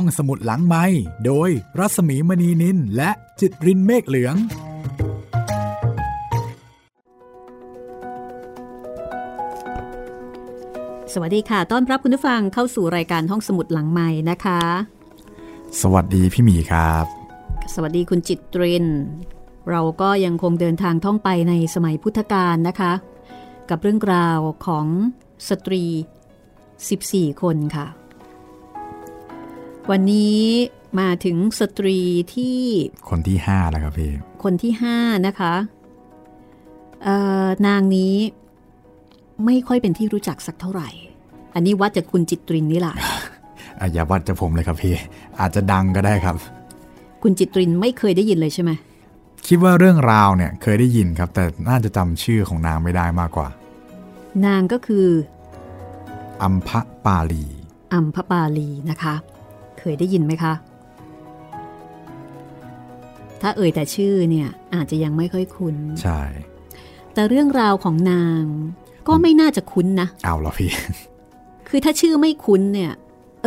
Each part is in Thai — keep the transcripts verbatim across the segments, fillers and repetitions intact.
ห้องสมุดหลังไมค์โดยรัสมีมณีนินและจิตรินเมฆเหลืองสวัสดีค่ะต้อนรับคุณผู้ฟังเข้าสู่รายการห้องสมุดหลังไมค์นะคะสวัสดีพี่หมีครับสวัสดีคุณจิตรินเราก็ยังคงเดินทางท่องไปในสมัยพุทธกาลนะคะกับเรื่องราวของสตรีสิบสี่คนค่ะวันนี้มาถึงสตรีที่คนที่ห้าแล้วครับพี่คนที่ห้านะคะเอ่อนางนี้ไม่ค่อยเป็นที่รู้จักสักเท่าไหร่อันนี้วัดจากคุณจิตรินนี่ล่ะ อย่าวัดจากผมเลยครับพี่อาจจะดังก็ได้ครับคุณจิตรินไม่เคยได้ยินเลยใช่ไหมคิดว่าเรื่องราวเนี่ยเคยได้ยินครับแต่น่าจะจำชื่อของนางไม่ได้มากกว่านางก็คืออัมพปาลีอัมพปาลีนะคะเคยได้ยินไหมคะถ้าเอ่ยแต่ชื่อเนี่ยอาจจะยังไม่ค่อยคุ้นใช่แต่เรื่องราวของนางก็ไม่น่าจะคุ้นนะเอาล่ะพี่คือถ้าชื่อไม่คุ้นเนี่ย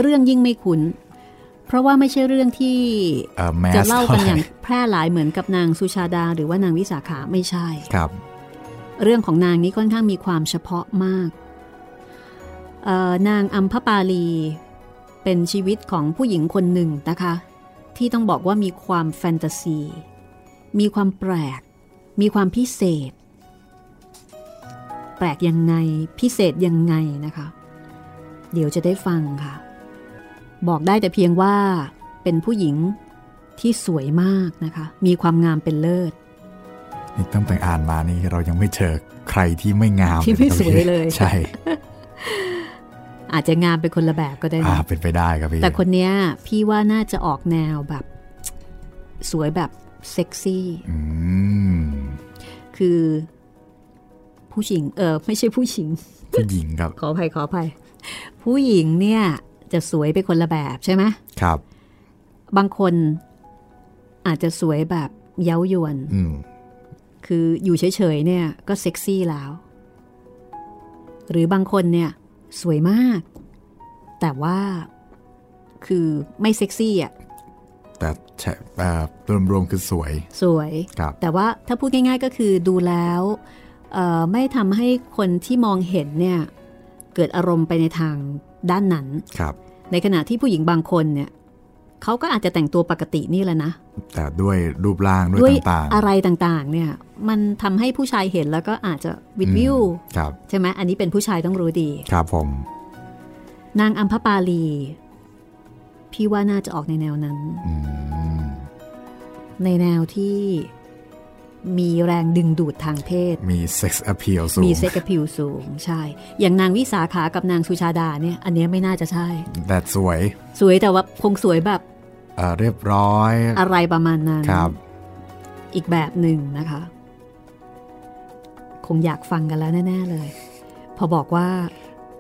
เรื่องยิ่งไม่คุ้นเพราะว่าไม่ใช่เรื่องที่จะเล่ากันอย่างแพร่หลายเหมือนกับนางสุชาดาหรือว่านางวิสาขาไม่ใช่ครับเรื่องของนางนี้ค่อนข้างมีความเฉพาะมากนางอัมพปาลีเป็นชีวิตของผู้หญิงคนหนึ่งนะคะที่ต้องบอกว่ามีความแฟนตาซีมีความแปลกมีความพิเศษแปลกยังไงพิเศษยังไงนะคะเดี๋ยวจะได้ฟังค่ะบอกได้แต่เพียงว่าเป็นผู้หญิงที่สวยมากนะคะมีความงามเป็นเลิศนี่ตั้งแต่อ่านมานี่เรายังไม่เจอใครที่ไม่งามที่ไม่สวยเลยใช่ อาจจะงามเป็นคนละแบบก็ได้นะเป็นไปได้ครับพี่แต่คนเนี้ยพี่ว่าน่าจะออกแนวแบบสวยแบบเซ็กซี่คือผู้หญิงเออไม่ใช่ผู้หญิงผู้หญิงครับขออภัยขออภัยผู้หญิงเนี่ยจะสวยเป็นคนละแบบใช่ไหมครับบางคนอาจจะสวยแบบเย้ายวนคืออยู่เฉยๆเนี่ยก็เซ็กซี่แล้วหรือบางคนเนี่ยสวยมากแต่ว่าคือไม่เซ็กซี่อ่ะแต่รวมๆคือสวยสวยแต่ว่าถ้าพูดง่ายๆก็คือดูแล้วไม่ทำให้คนที่มองเห็นเนี่ยเกิดอารมณ์ไปในทางด้านนั้นในขณะที่ผู้หญิงบางคนเนี่ยเขาก็อาจจะแต่งตัวปกตินี่แหละนะแต่ด้วยรูปร่างด้วยต่างๆอะไรต่างๆเนี่ยมันทำให้ผู้ชายเห็นแล้วก็อาจจะวิดวิวใช่ไหมอันนี้เป็นผู้ชายต้องรู้ดีครับผมนางอัมพปาลีพี่ว่าน่าจะออกในแนวนั้นในแนวที่มีแรงดึงดูดทางเพศมีเซ็กซ์อะพิลสูงมีเซ็กซ์อะพิลสูงใช่อย่างนางวิสาขากับนางสุชาดาเนี่ยอันนี้ไม่น่าจะใช่แต่สวยสวยแต่ว่าคงสวยแบบเอ่อเรียบร้อยอะไรประมาณนั้นครับอีกแบบหนึ่งนะคะคงอยากฟังกันแล้วแน่ๆเลยพอบอกว่า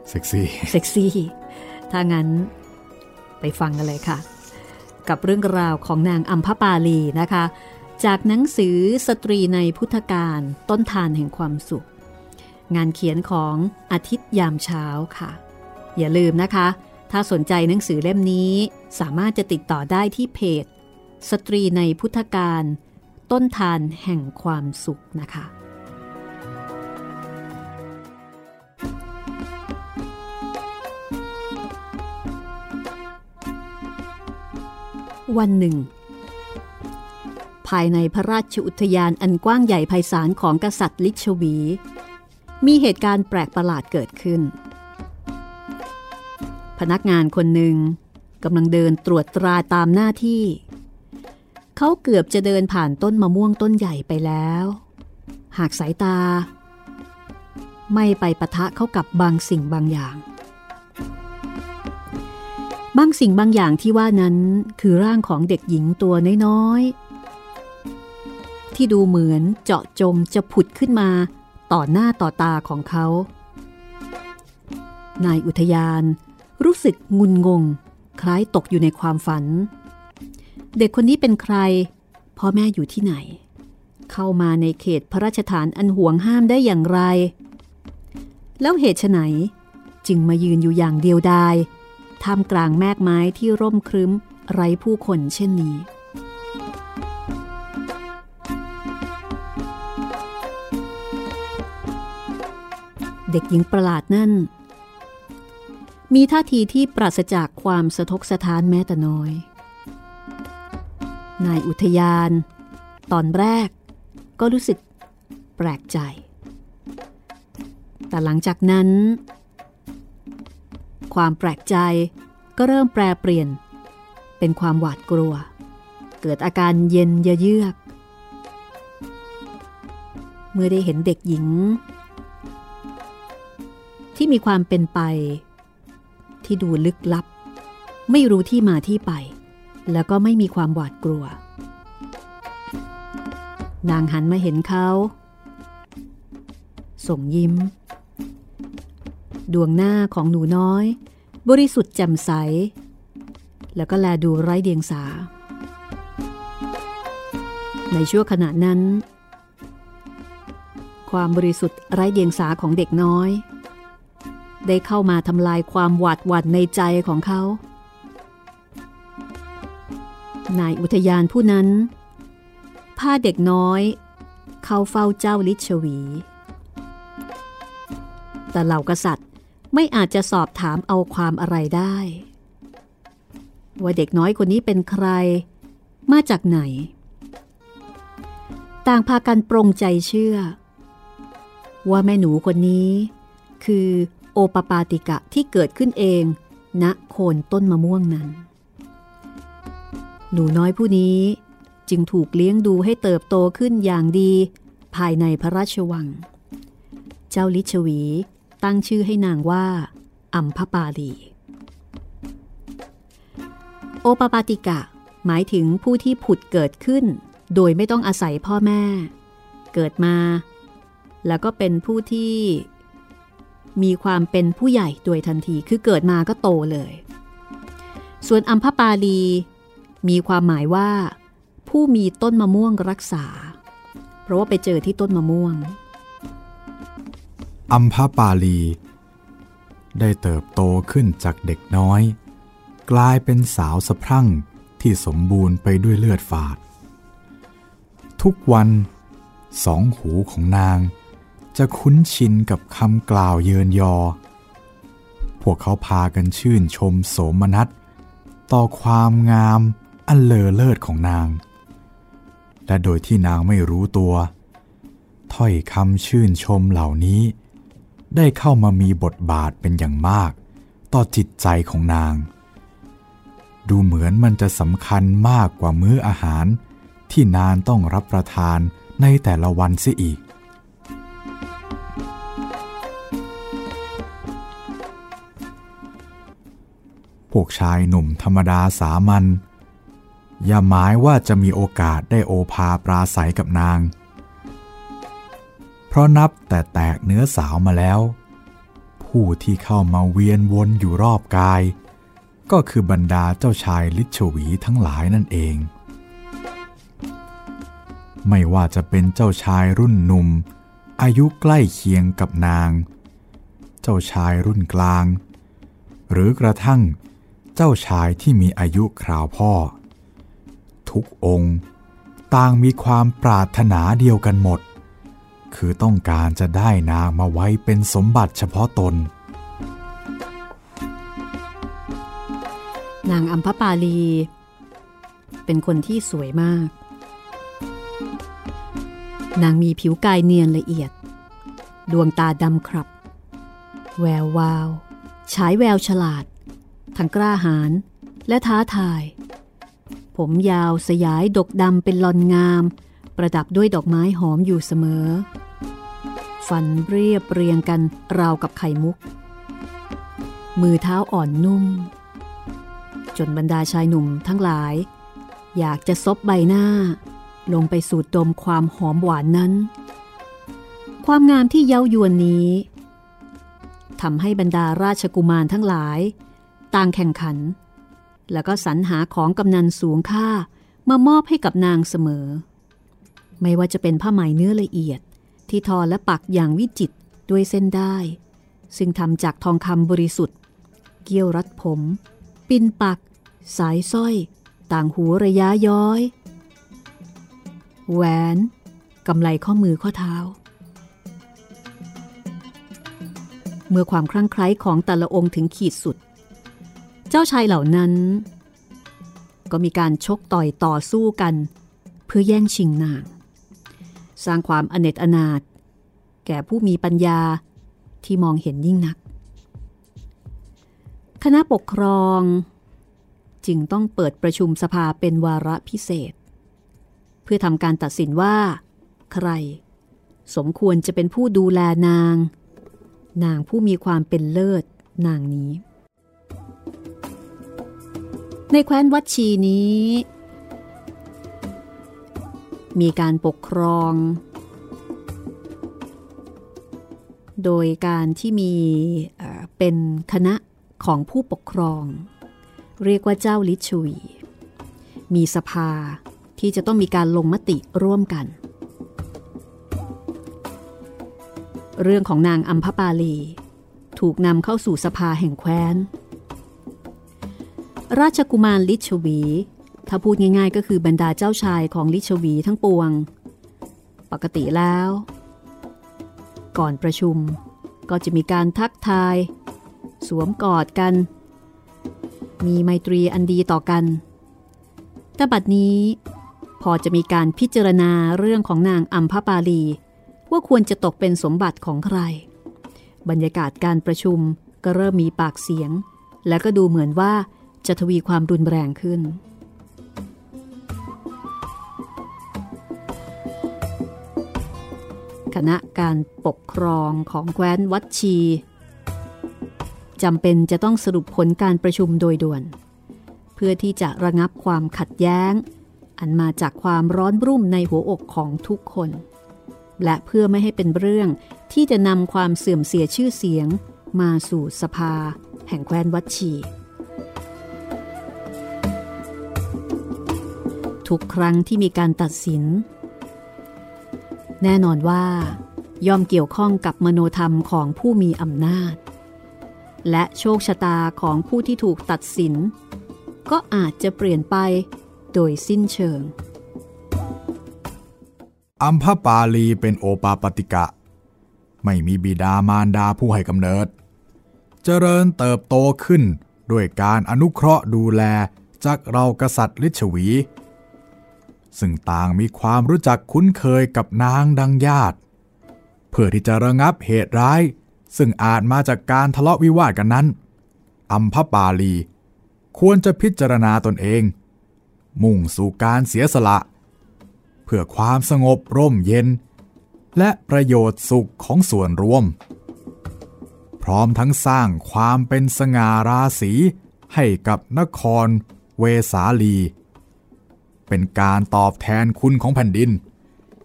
เซ็กซี่เซ็กซี่ถ้างั้นไปฟังกันเลยค่ะกับเรื่องราวของนางอัมพปาลีนะคะจากหนังสือสตรีในพุทธกาลต้นทานแห่งความสุขงานเขียนของอาทิตย์ยามเช้าค่ะอย่าลืมนะคะถ้าสนใจหนังสือเล่มนี้สามารถจะติดต่อได้ที่เพจสตรีในพุทธกาลต้นทานแห่งความสุขนะคะวันหนึ่งภายในพระราชอุทยานอันกว้างใหญ่ไพศาลของกษัตริย์ลิชวีมีเหตุการณ์แปลกประหลาดเกิดขึ้นพนักงานคนหนึ่งกำลังเดินตรวจตราตามหน้าที่เขาเกือบจะเดินผ่านต้นมะม่วงต้นใหญ่ไปแล้วหากสายตาไม่ไปปะทะเข้ากับบางสิ่งบางอย่างบางสิ่งบางอย่างที่ว่านั้นคือร่างของเด็กหญิงตัวน้อยที่ดูเหมือนเจาะจงจะผุดขึ้นมาต่อหน้าต่อตาของเขานายอุทยานรู้สึกงุนงงคล้ายตกอยู่ในความฝันเด็กคนนี้เป็นใครพ่อแม่อยู่ที่ไหนเข้ามาในเขตพระราชฐานอันห่วงห้ามได้อย่างไรแล้วเหตุไฉนจึงมายืนอยู่อย่างเดียวดาย ท่ามกลางแมกไม้ที่ร่มครึ้มไร้ผู้คนเช่นนี้เด็กหญิงประหลาดนั่นมีท่าทีที่ปราศจากความสะทกสะท้านแม้แต่น้อยนายอุทยานตอนแรกก็รู้สึกแปลกใจแต่หลังจากนั้นความแปลกใจก็เริ่มแปรเปลี่ยนเป็นความหวาดกลัวเกิดอาการเย็นเยือกเมื่อได้เห็นเด็กหญิงที่มีความเป็นไปที่ดูลึกลับไม่รู้ที่มาที่ไปแล้วก็ไม่มีความหวาดกลัวนางหันมาเห็นเขาส่งยิ้มดวงหน้าของหนูน้อยบริสุทธิ์แจ่มใสแล้วก็แลดูไร้เดียงสาในชั่วขณะนั้นความบริสุทธิ์ไร้เดียงสาของเด็กน้อยได้เข้ามาทำลายความหวาดหวั่นในใจของเขานายอุทยานผู้นั้นพาเด็กน้อยเข้าเฝ้าเจ้าลิชวีแต่เหล่ากษัตริย์ไม่อาจจะสอบถามเอาความอะไรได้ว่าเด็กน้อยคนนี้เป็นใครมาจากไหนต่างพากันปรงใจเชื่อว่าแม่หนูคนนี้คือโอปปาติกะที่เกิดขึ้นเองณโคนต้นมะม่วงนั้นหนูน้อยผู้นี้จึงถูกเลี้ยงดูให้เติบโตขึ้นอย่างดีภายในพระราชวังเจ้าลิชวีตั้งชื่อให้นางว่าอัมพปาลีโอปปาติกะหมายถึงผู้ที่ผุดเกิดขึ้นโดยไม่ต้องอาศัยพ่อแม่เกิดมาแล้วก็เป็นผู้ที่มีความเป็นผู้ใหญ่โดยทันทีคือเกิดมาก็โตเลยส่วนอัมพปาลีมีความหมายว่าผู้มีต้นมะม่วงรักษาเพราะว่าไปเจอที่ต้นมะม่วงอัมพปาลีได้เติบโตขึ้นจากเด็กน้อยกลายเป็นสาวสะพรั่งที่สมบูรณ์ไปด้วยเลือดฝาดทุกวันสองหูของนางจะคุ้นชินกับคำกล่าวเยินยอพวกเขาพากันชื่นชมโสมนัสต่อความงามอันเลอเลิศของนางและโดยที่นางไม่รู้ตัวถ้อยคำชื่นชมเหล่านี้ได้เข้ามามีบทบาทเป็นอย่างมากต่อจิตใจของนางดูเหมือนมันจะสำคัญมากกว่ามื้ออาหารที่นางต้องรับประทานในแต่ละวันเสียอีกพวกชายหนุ่มธรรมดาสามัญอย่าหมายว่าจะมีโอกาสได้โอภาปราศัยกับนางเพราะนับแต่แตกเนื้อสาวมาแล้วผู้ที่เข้ามาเวียนวนอยู่รอบกายก็คือบรรดาเจ้าชายลิชวีทั้งหลายนั่นเองไม่ว่าจะเป็นเจ้าชายรุ่นหนุ่มอายุใกล้เคียงกับนางเจ้าชายรุ่นกลางหรือกระทั่งเจ้าชายที่มีอายุคราวพ่อทุกองค์ต่างมีความปรารถนาเดียวกันหมดคือต้องการจะได้นางมาไว้เป็นสมบัติเฉพาะตนนางอัมพปาลีเป็นคนที่สวยมากนางมีผิวกายเนียนละเอียดดวงตาดำครับแวววาวฉายแววฉลาดทั้งกล้าหาญและท้าทายผมยาวสยายดกดำเป็นลอนงามประดับด้วยดอกไม้หอมอยู่เสมอฟันเรียบเรียงกันราวกับไข่มุกมือเท้าอ่อนนุ่มจนบรรดาชายหนุ่มทั้งหลายอยากจะซบใบหน้าลงไปสูดดมความหอมหวานนั้นความงามที่เย้ายวนนี้ทำให้บรรดาราชกุมารทั้งหลายต่างแข่งขันแล้วก็สรรหาของกำนันสูงค่ามามอบให้กับนางเสมอไม่ว่าจะเป็นผ้าไหมเนื้อละเอียดที่ทอและปักอย่างวิจิตรด้วยเส้นด้ายซึ่งทำจากทองคำบริสุทธิ์เกี่ยวรัดผม ปินปักสายสร้อยต่างหูระยะย้อยแหวนกำไลข้อมือข้อเท้าเมื่อความคลั่งไคล้ของแต่ละองค์ถึงขีดสุดเจ้าชายเหล่านั้นก็มีการชกต่อยต่อสู้กันเพื่อแย่งชิงนางสร้างความอเนจอนาถแก่ผู้มีปัญญาที่มองเห็นยิ่งนักคณะปกครองจึงต้องเปิดประชุมสภาเป็นวาระพิเศษเพื่อทำการตัดสินว่าใครสมควรจะเป็นผู้ดูแลนางนางผู้มีความเป็นเลิศนางนี้ในแคว้นวัชชีนี้มีการปกครองโดยการที่มีเป็นคณะของผู้ปกครองเรียกว่าเจ้าลิชุยมีสภาที่จะต้องมีการลงมติร่วมกันเรื่องของนางอัมพปาลีถูกนำเข้าสู่สภาแห่งแคว้นราชกุมารลิชวีถ้าพูดง่ายๆก็คือบรรดาเจ้าชายของลิชวีทั้งปวงปกติแล้วก่อนประชุมก็จะมีการทักทายสวมกอดกันมีไมตรีอันดีต่อกันแต่บัดนี้พอจะมีการพิจารณาเรื่องของนางอัมพปาลีว่าควรจะตกเป็นสมบัติของใครบรรยากาศการประชุมก็เริ่มมีปากเสียงและก็ดูเหมือนว่าจะทวีความรุนแรงขึ้นคณะการปกครองของแคว้นวัชชีจำเป็นจะต้องสรุปผลการประชุมโดยด่วนเพื่อที่จะระงับความขัดแย้งอันมาจากความร้อนรุ่มในหัวอกของทุกคนและเพื่อไม่ให้เป็นเรื่องที่จะนำความเสื่อมเสียชื่อเสียงมาสู่สภาแห่งแคว้นวัชชีทุกครั้งที่มีการตัดสินแน่นอนว่าย่อมเกี่ยวข้องกับมโนธรรมของผู้มีอำนาจและโชคชะตาของผู้ที่ถูกตัดสินก็อาจจะเปลี่ยนไปโดยสิ้นเชิงอัมพปาลีเป็นโอปาปติกะไม่มีบิดามารดาผู้ให้กำเนิดเจริญเติบโตขึ้นด้วยการอนุเคราะห์ดูแลจากเรากษัตริย์ลิชวีซึ่งต่างมีความรู้จักคุ้นเคยกับนางดังญาติเพื่อที่จะระงับเหตุร้ายซึ่งอาจมาจากการทะเลาะวิวาทกันนั้นอัมพปาลีควรจะพิจารณาตนเองมุ่งสู่การเสียสละเพื่อความสงบร่มเย็นและประโยชน์สุขของส่วนรวมพร้อมทั้งสร้างความเป็นสง่าราศีให้กับนครเวสาลีเป็นการตอบแทนคุณของแผ่นดิน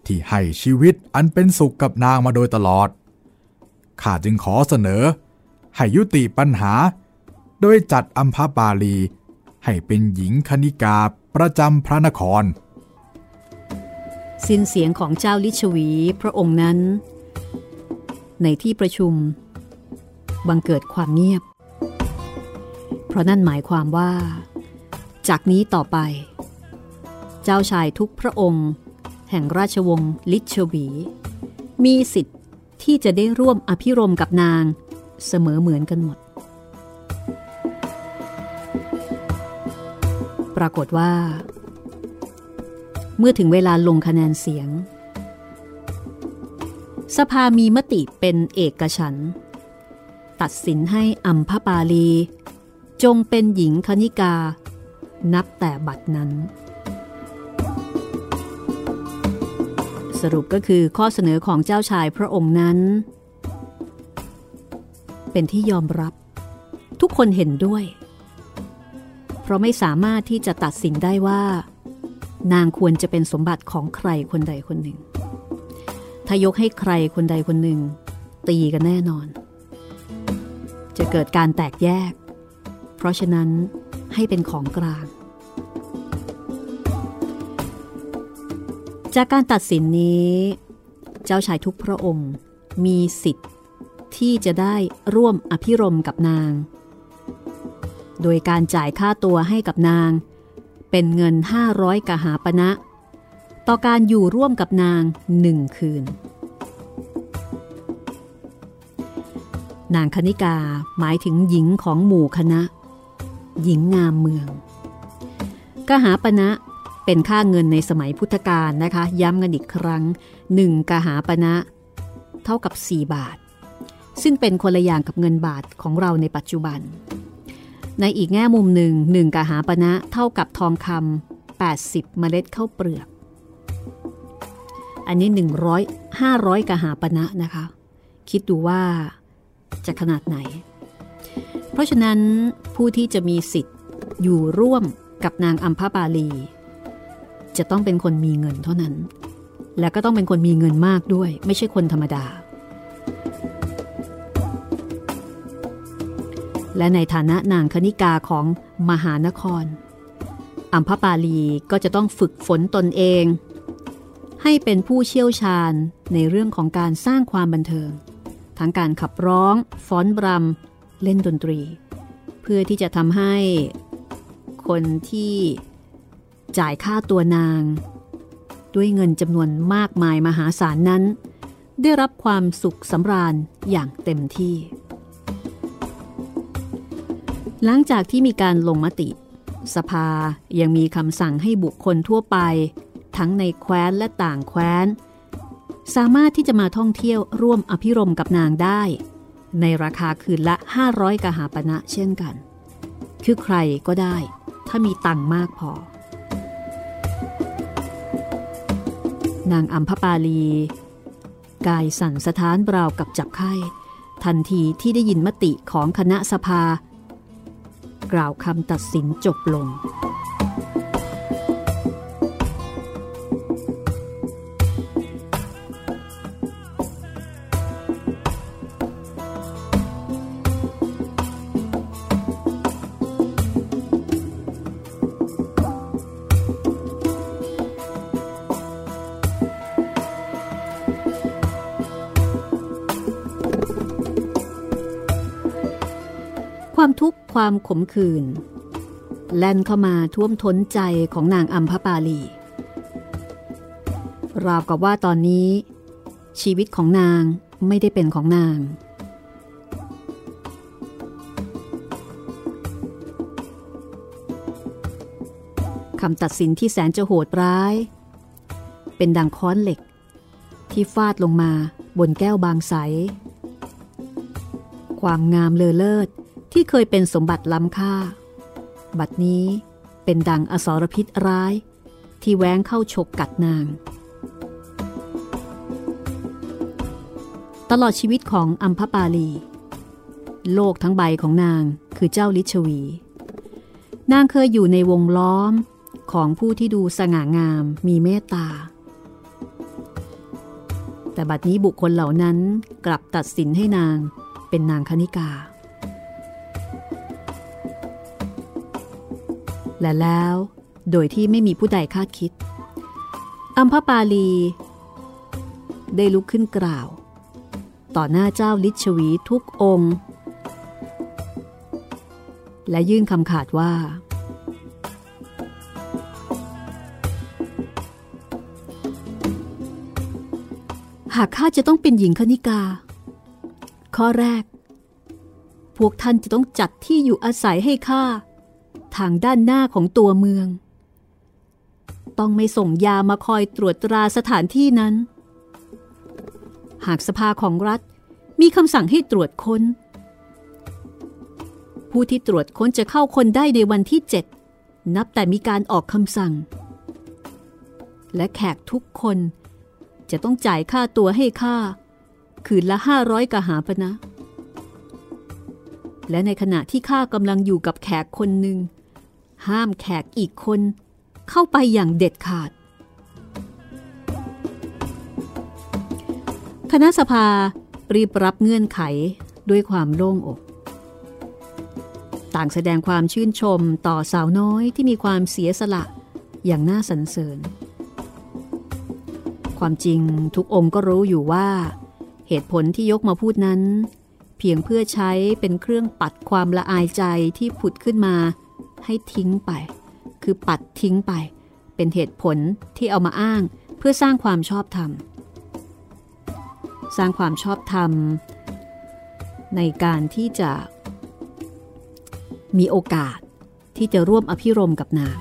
ที่ให้ชีวิตอันเป็นสุขกับนางมาโดยตลอดข้าจึงขอเสนอให้ยุติปัญหาโดยจัดอัมพปาลีให้เป็นหญิงคณิกาประจำพระนครสิ้นเสียงของเจ้าลิชวีพระองค์นั้นในที่ประชุมบังเกิดความเงียบเพราะนั่นหมายความว่าจากนี้ต่อไปเจ้าชายทุกพระองค์แห่งราชวงศ์ลิชวีมีสิทธิ์ที่จะได้ร่วมอภิรมย์กับนางเสมอเหมือนกันหมดปรากฏว่าเมื่อถึงเวลาลงคะแนนเสียงสภามีมติเป็นเอกฉันท์ตัดสินให้อัมพปาลีจงเป็นหญิงคณิกานับแต่บัดนั้นสรุปก็คือข้อเสนอของเจ้าชายพระองค์นั้นเป็นที่ยอมรับทุกคนเห็นด้วยเพราะไม่สามารถที่จะตัดสินได้ว่านางควรจะเป็นสมบัติของใครคนใดคนหนึ่งถ้ายกให้ใครคนใดคนหนึ่งตีกันแน่นอนจะเกิดการแตกแยกเพราะฉะนั้นให้เป็นของกลางจากการตัดสินนี้เจ้าชายทุกพระองค์มีสิทธิ์ที่จะได้ร่วมอภิรมย์กับนาง โดยการจ่ายค่าตัวให้กับนางเป็นเงินห้าร้อยกหาปณะต่อการอยู่ร่วมกับนางหนึ่งคืนนางคณิกาหมายถึงหญิงของหมู่คณะหญิงงามเมืองกหาปณะเป็นค่าเงินในสมัยพุทธกาลนะคะย้ำกันอีกครั้งหนึ่งกหาปณะเท่ากับสี่บาทซึ่งเป็นคนละอย่างกับเงินบาทของเราในปัจจุบันในอีกแง่มุมหนึ่งหนึ่งกหาปณะเท่ากับทองคำแปดสิบเมล็ดข้าวเปลือกอันนี้หนึ่งร้อย ห้าร้อยกหาปณะนะคะคิดดูว่าจะขนาดไหนเพราะฉะนั้นผู้ที่จะมีสิทธิ์อยู่ร่วมกับนางอัมพปาลีจะต้องเป็นคนมีเงินเท่านั้นและก็ต้องเป็นคนมีเงินมากด้วยไม่ใช่คนธรรมดาและในฐานะนางคณิกาของมหานครอัมพปาลีก็จะต้องฝึกฝนตนเองให้เป็นผู้เชี่ยวชาญในเรื่องของการสร้างความบันเทิงทั้งการขับร้องฟ้อนบรำเล่นดนตรีเพื่อที่จะทำให้คนที่จ่ายค่าตัวนางด้วยเงินจำนวนมากมายมหาศาลนั้นได้รับความสุขสำราญอย่างเต็มที่หลังจากที่มีการลงมติสภายังมีคำสั่งให้บุคคลทั่วไปทั้งในแคว้นและต่างแคว้นสามารถที่จะมาท่องเที่ยวร่วมอภิรมย์กับนางได้ในราคาคืนละห้าร้อยกหาปณะเช่นกันคือใครก็ได้ถ้ามีตังค์มากพอนางอัมพปาลีกายสั่นสะท้านราวกับจับไข้ทันทีที่ได้ยินมติของคณะสภากล่าวคำตัดสินจบลงความทุกข์ความขมขื่นแล่นเข้ามาท่วมท้นใจของนางอัมพปาลีราวกับว่าตอนนี้ชีวิตของนางไม่ได้เป็นของนางคำตัดสินที่แสนจะโหดร้ายเป็นดังค้อนเหล็กที่ฟาดลงมาบนแก้วบางใสความงามเลอเลิศที่เคยเป็นสมบัติล้ำค่าบัดนี้เป็นดังอสรพิษร้ายที่แหวงเข้าฉกกัดนางตลอดชีวิตของอัมพปาลีโลกทั้งใบของนางคือเจ้าลิชวีนางเคยอยู่ในวงล้อมของผู้ที่ดูสง่างามมีเมตตาแต่บัดนี้บุคคลเหล่านั้นกลับตัดสินให้นางเป็นนางคณิกาและแล้วโดยที่ไม่มีผู้ใดคาดคิดอัมพปาลีได้ลุกขึ้นกล่าวต่อหน้าเจ้าลิชวีทุกองค์และยื่นคำขาดว่าหากข้าจะต้องเป็นหญิงคณิกาข้อแรกพวกท่านจะต้องจัดที่อยู่อาศัยให้ข้าทางด้านหน้าของตัวเมืองต้องไม่ส่งยามาคอยตรวจตราสถานที่นั้นหากสภาของรัฐมีคำสั่งให้ตรวจค้นผู้ที่ตรวจค้นจะเข้าคนได้ในวันที่เจ็ดนับแต่มีการออกคำสั่งและแขกทุกคนจะต้องจ่ายค่าตัวให้ข้าคืนละห้าร้อยกหาปณะและในขณะที่ข้ากำลังอยู่กับแขกคนหนึ่งห้ามแขกอีกคนเข้าไปอย่างเด็ดขาดคณะสภารีบรับเงื่อนไขด้วยความโล่งอกต่างแสดงความชื่นชมต่อสาวน้อยที่มีความเสียสละอย่างน่าสรรเสริญความจริงทุกองค์ก็รู้อยู่ว่าเหตุผลที่ยกมาพูดนั้น พียงเพื่อใช้เป็นเครื่องปัดความละอายใจที่ผุดขึ้นมาให้ทิ้งไปคือปัดทิ้งไปเป็นเหตุผลที่เอามาอ้างเพื่อสร้างความชอบธรรมสร้างความชอบธรรมในการที่จะมีโอกาสที่จะร่วมอภิรมกับนาง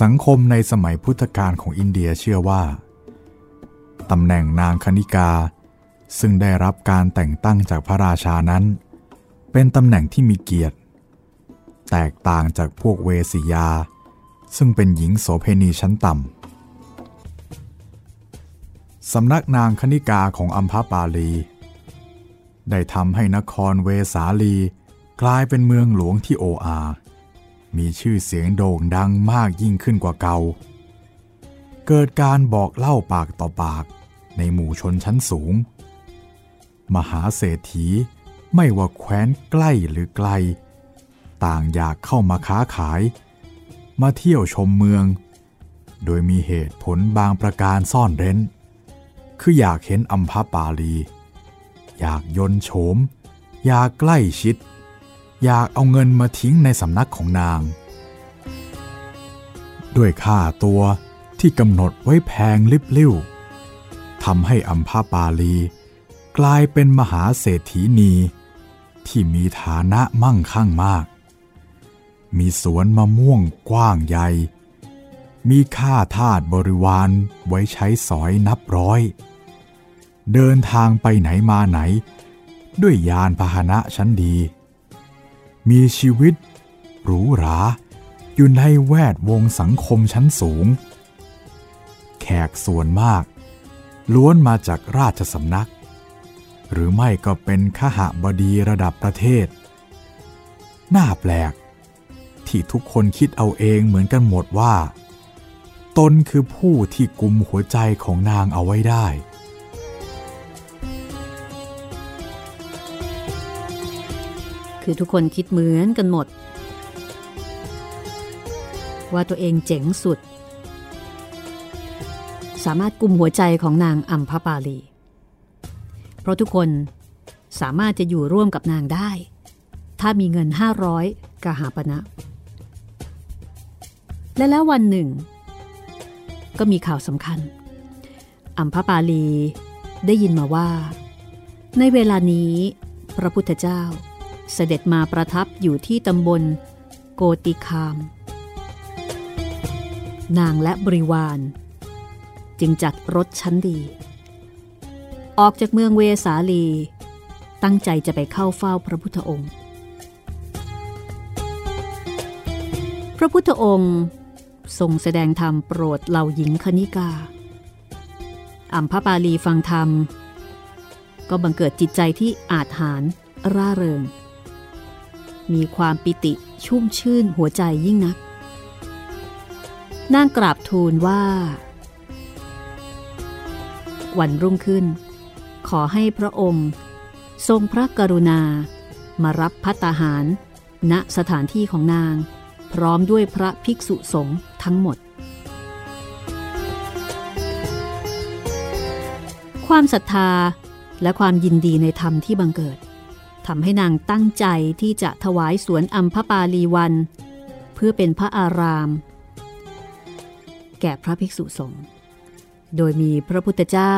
สังคมในสมัยพุทธกาลของอินเดียเชื่อว่าตำแหน่งนางคณิกาซึ่งได้รับการแต่งตั้งจากพระราชานั้นเป็นตำแหน่งที่มีเกียรติแตกต่างจากพวกเวสิยาซึ่งเป็นหญิงโสเภณีชั้นต่ำสำนักนางคณิกาของอัมพปาลีได้ทำให้นครเวสาลีกลายเป็นเมืองหลวงที่โออามีชื่อเสียงโด่งดังมากยิ่งขึ้นกว่าเก่าเกิดการบอกเล่าปากต่อปากในหมู่ชนชั้นสูงมหาเศรษฐีไม่ว่าแคว้นใกล้หรือไกลต่างอยากเข้ามาค้าขายมาเที่ยวชมเมืองโดยมีเหตุผลบางประการซ่อนเร้นคืออยากเห็นอัมพปาลีอยากยนต์โฉมอยากใกล้ชิดอยากเอาเงินมาทิ้งในสำนักของนางด้วยค่าตัวที่กำหนดไว้แพงลิบลิ่วทำให้อัมพปาลีกลายเป็นมหาเศรษฐีนีที่มีฐานะมั่งคั่งมากมีสวนมะม่วงกว้างใหญ่มีข้าทาสบริวารไว้ใช้สอยนับร้อยเดินทางไปไหนมาไหนด้วยยานพาหนะชั้นดีมีชีวิตหรูหราอยู่ในแวดวงสังคมชั้นสูงแขกส่วนมากล้วนมาจากราชสำนักหรือไม่ก็เป็นคหบดีระดับประเทศน่าแปลกที่ทุกคนคิดเอาเองเหมือนกันหมดว่าตนคือผู้ที่กุมหัวใจของนางเอาไว้ได้คือทุกคนคิดเหมือนกันหมดว่าตัวเองเจ๋งสุดสามารถกุมหัวใจของนางอัมพปาลีเพราะทุกคนสามารถจะอยู่ร่วมกับนางได้ถ้ามีเงินห้าร้อยกหาปณะและแล้ววันหนึ่งก็มีข่าวสำคัญอัมพปาลีได้ยินมาว่าในเวลานี้พระพุทธเจ้าเสด็จมาประทับอยู่ที่ตำบลโกติคามนางและบริวารจึงจัดรถชั้นดีออกจากเมืองเวสาลีตั้งใจจะไปเข้าเฝ้าพระพุทธองค์พระพุทธองค์ทรงแสดงธรรมโปรดเหล่าหญิงคณิกาอัมพปาลีฟังธรรมก็บังเกิดจิตใจที่อาจหาญร่าเริงมีความปิติชุ่มชื่นหัวใจยิ่งนักนางกราบทูลว่าวันรุ่งขึ้นขอให้พระองค์ทรงพระกรุณามารับภัตตาหารณสถานที่ของนางพร้อมด้วยพระภิกษุสงฆ์ทั้งหมดความศรัทธาและความยินดีในธรรมที่บังเกิดทำให้นางตั้งใจที่จะถวายสวนอัมพปาลีวันเพื่อเป็นพระอารามแก่พระภิกษุสงฆ์โดยมีพระพุทธเจ้า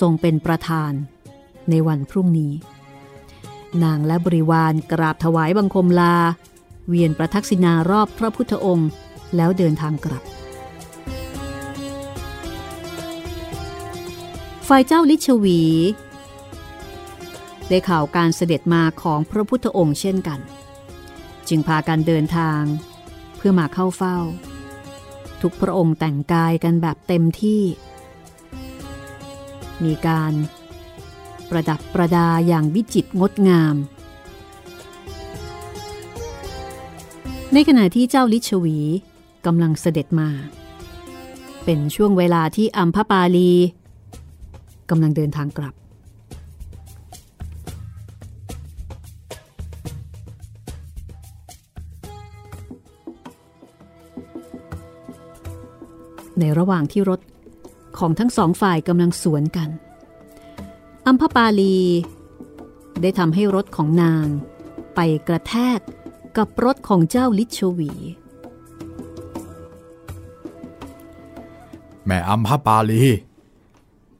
ทรงเป็นประธานในวันพรุ่งนี้นางและบริวารกราบถวายบังคมลาเวียนประทักษิณารอบพระพุทธองค์แล้วเดินทางกลับฝ่ายเจ้าลิชวีได้ข่าวการเสด็จมาของพระพุทธองค์เช่นกันจึงพากันเดินทางเพื่อมาเข้าเฝ้าทุกพระองค์แต่งกายกันแบบเต็มที่มีการประดับประดาอย่างวิจิตรงดงามในขณะที่เจ้าลิชวีกำลังเสด็จมาเป็นช่วงเวลาที่อัมพปาลีกำลังเดินทางกลับในระหว่างที่รถของทั้งสองฝ่ายกำลังสวนกัน อัมพปาลีได้ทำให้รถของนางไปกระแทกกับรถของเจ้าลิชวีแม่อัมพปาลี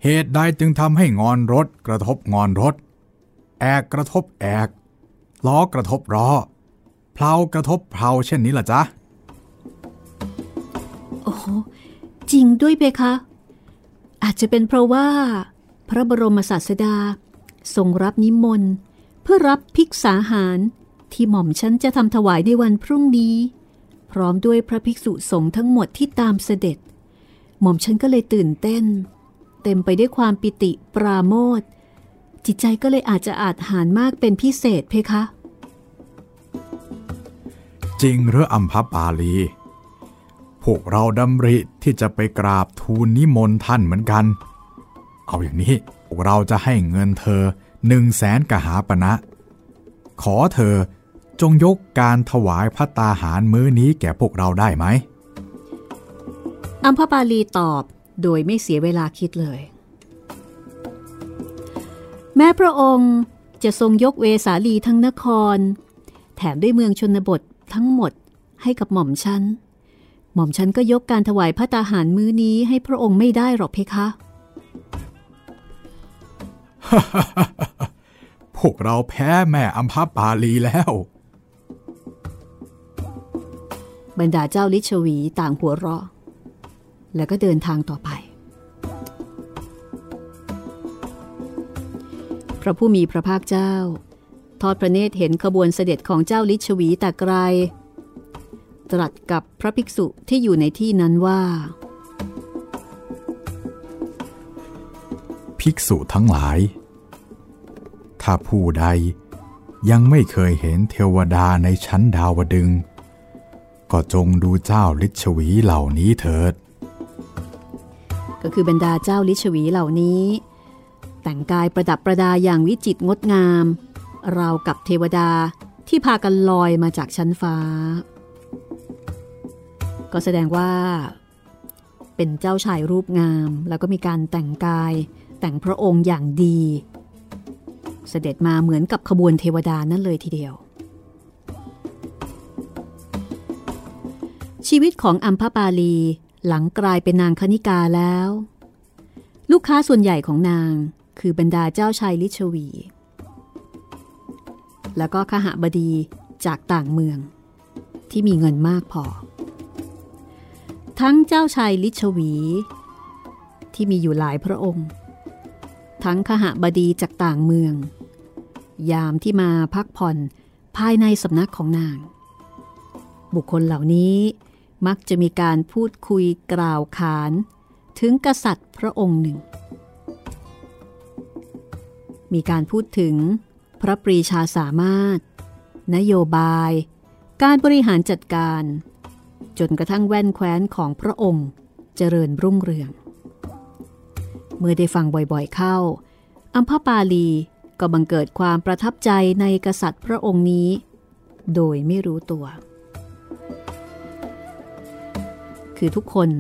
เหตุใดจึงทำให้งอนรถกระทบงอนรถแอกกระทบแอกล้อกระทบล้อเพลากระทบเพลาเช่นนี้ล่ะจ๊ะโอ้จริงด้วยเบคะอาจจะเป็นเพราะว่าพระบรมศาสดาทรงรับนิมนต์เพื่อรับภิกษาหารที่หม่อมฉันจะทำถวายในวันพรุ่งนี้พร้อมด้วยพระภิกษุสงฆ์ทั้งหมดที่ตามเสด็จหม่อมฉันก็เลยตื่นเต้นเต็มไปด้วยความปิติปราโมทย์จิตใจก็เลยอาจจะอาจหาญมากเป็นพิเศษเพคะจริงหรืออัมพปาลีพวกเราดำริที่จะไปกราบทูลนิมนต์ท่านเหมือนกันเอาอย่างนี้พวกเราจะให้เงินเธอหนึ่งแสนกหาปณะขอเธอจงยกการถวายภัตตาหารมื้อนี้แก่พวกเราได้ไหมอัมพปาลีตอบโดยไม่เสียเวลาคิดเลยแม้พระองค์จะทรงยกเวสาลีทั้งนครแถมด้วยเมืองชนบททั้งหมดให้กับหม่อมฉันหม่อมฉันก็ยกการถวายภัตตาหารมื้อนี้ให้พระองค์ไม่ได้หรอกเพคะพวกเราแพ้แม่อัมพปาลีแล้วบรรดาเจ้าลิชวีต่างหัวเราะแล้วก็เดินทางต่อไปพระผู้มีพระภาคเจ้าทอดพระเนตรเห็นขบวนเสด็จของเจ้าลิชวีแต่ไกลตรัสกับพระภิกษุที่อยู่ในที่นั้นว่าภิกษุทั้งหลายถ้าผู้ใดยังไม่เคยเห็นเทวดาในชั้นดาวดึงส์ก็จงดูเจ้าลิชวีเหล่านี้เถิดก็คือบรรดาเจ้าลิชวีเหล่านี้แต่งกายประดับประดาอย่างวิจิตรงดงามราวกับเทวดาที่พากันลอยมาจากชั้นฟ้าก็แสดงว่าเป็นเจ้าชายรูปงามแล้วก็มีการแต่งกายแต่งพระองค์อย่างดีเสด็จมาเหมือนกับขบวนเทวดานั่นเลยทีเดียวชีวิตของอัมพปาลีหลังกลายเป็นนางคณิกาแล้วลูกค้าส่วนใหญ่ของนางคือบรรดาเจ้าชายลิชวีแล้วก็คหบดีจากต่างเมืองที่มีเงินมากพอทั้งเจ้าชายลิชวีที่มีอยู่หลายพระองค์ทั้งคหบดีจากต่างเมืองยามที่มาพักผ่อนภายในสำนักของนางบุคคลเหล่านี้มักจะมีการพูดคุยกล่าวขานถึงกษัตริย์พระองค์หนึ่งมีการพูดถึงพระปรีชาสามารถนโยบายการบริหารจัดการจนกระทั่งแว่นแคว้นของพระองค์เจริญรุ่งเรืองเมื่อได้ฟังบ่อยๆเข้าอัมพปาลีก็บังเกิดความประทับใจในกษัตริย์พระองค์นี้โดยไม่รู้ตัวคือทุกคน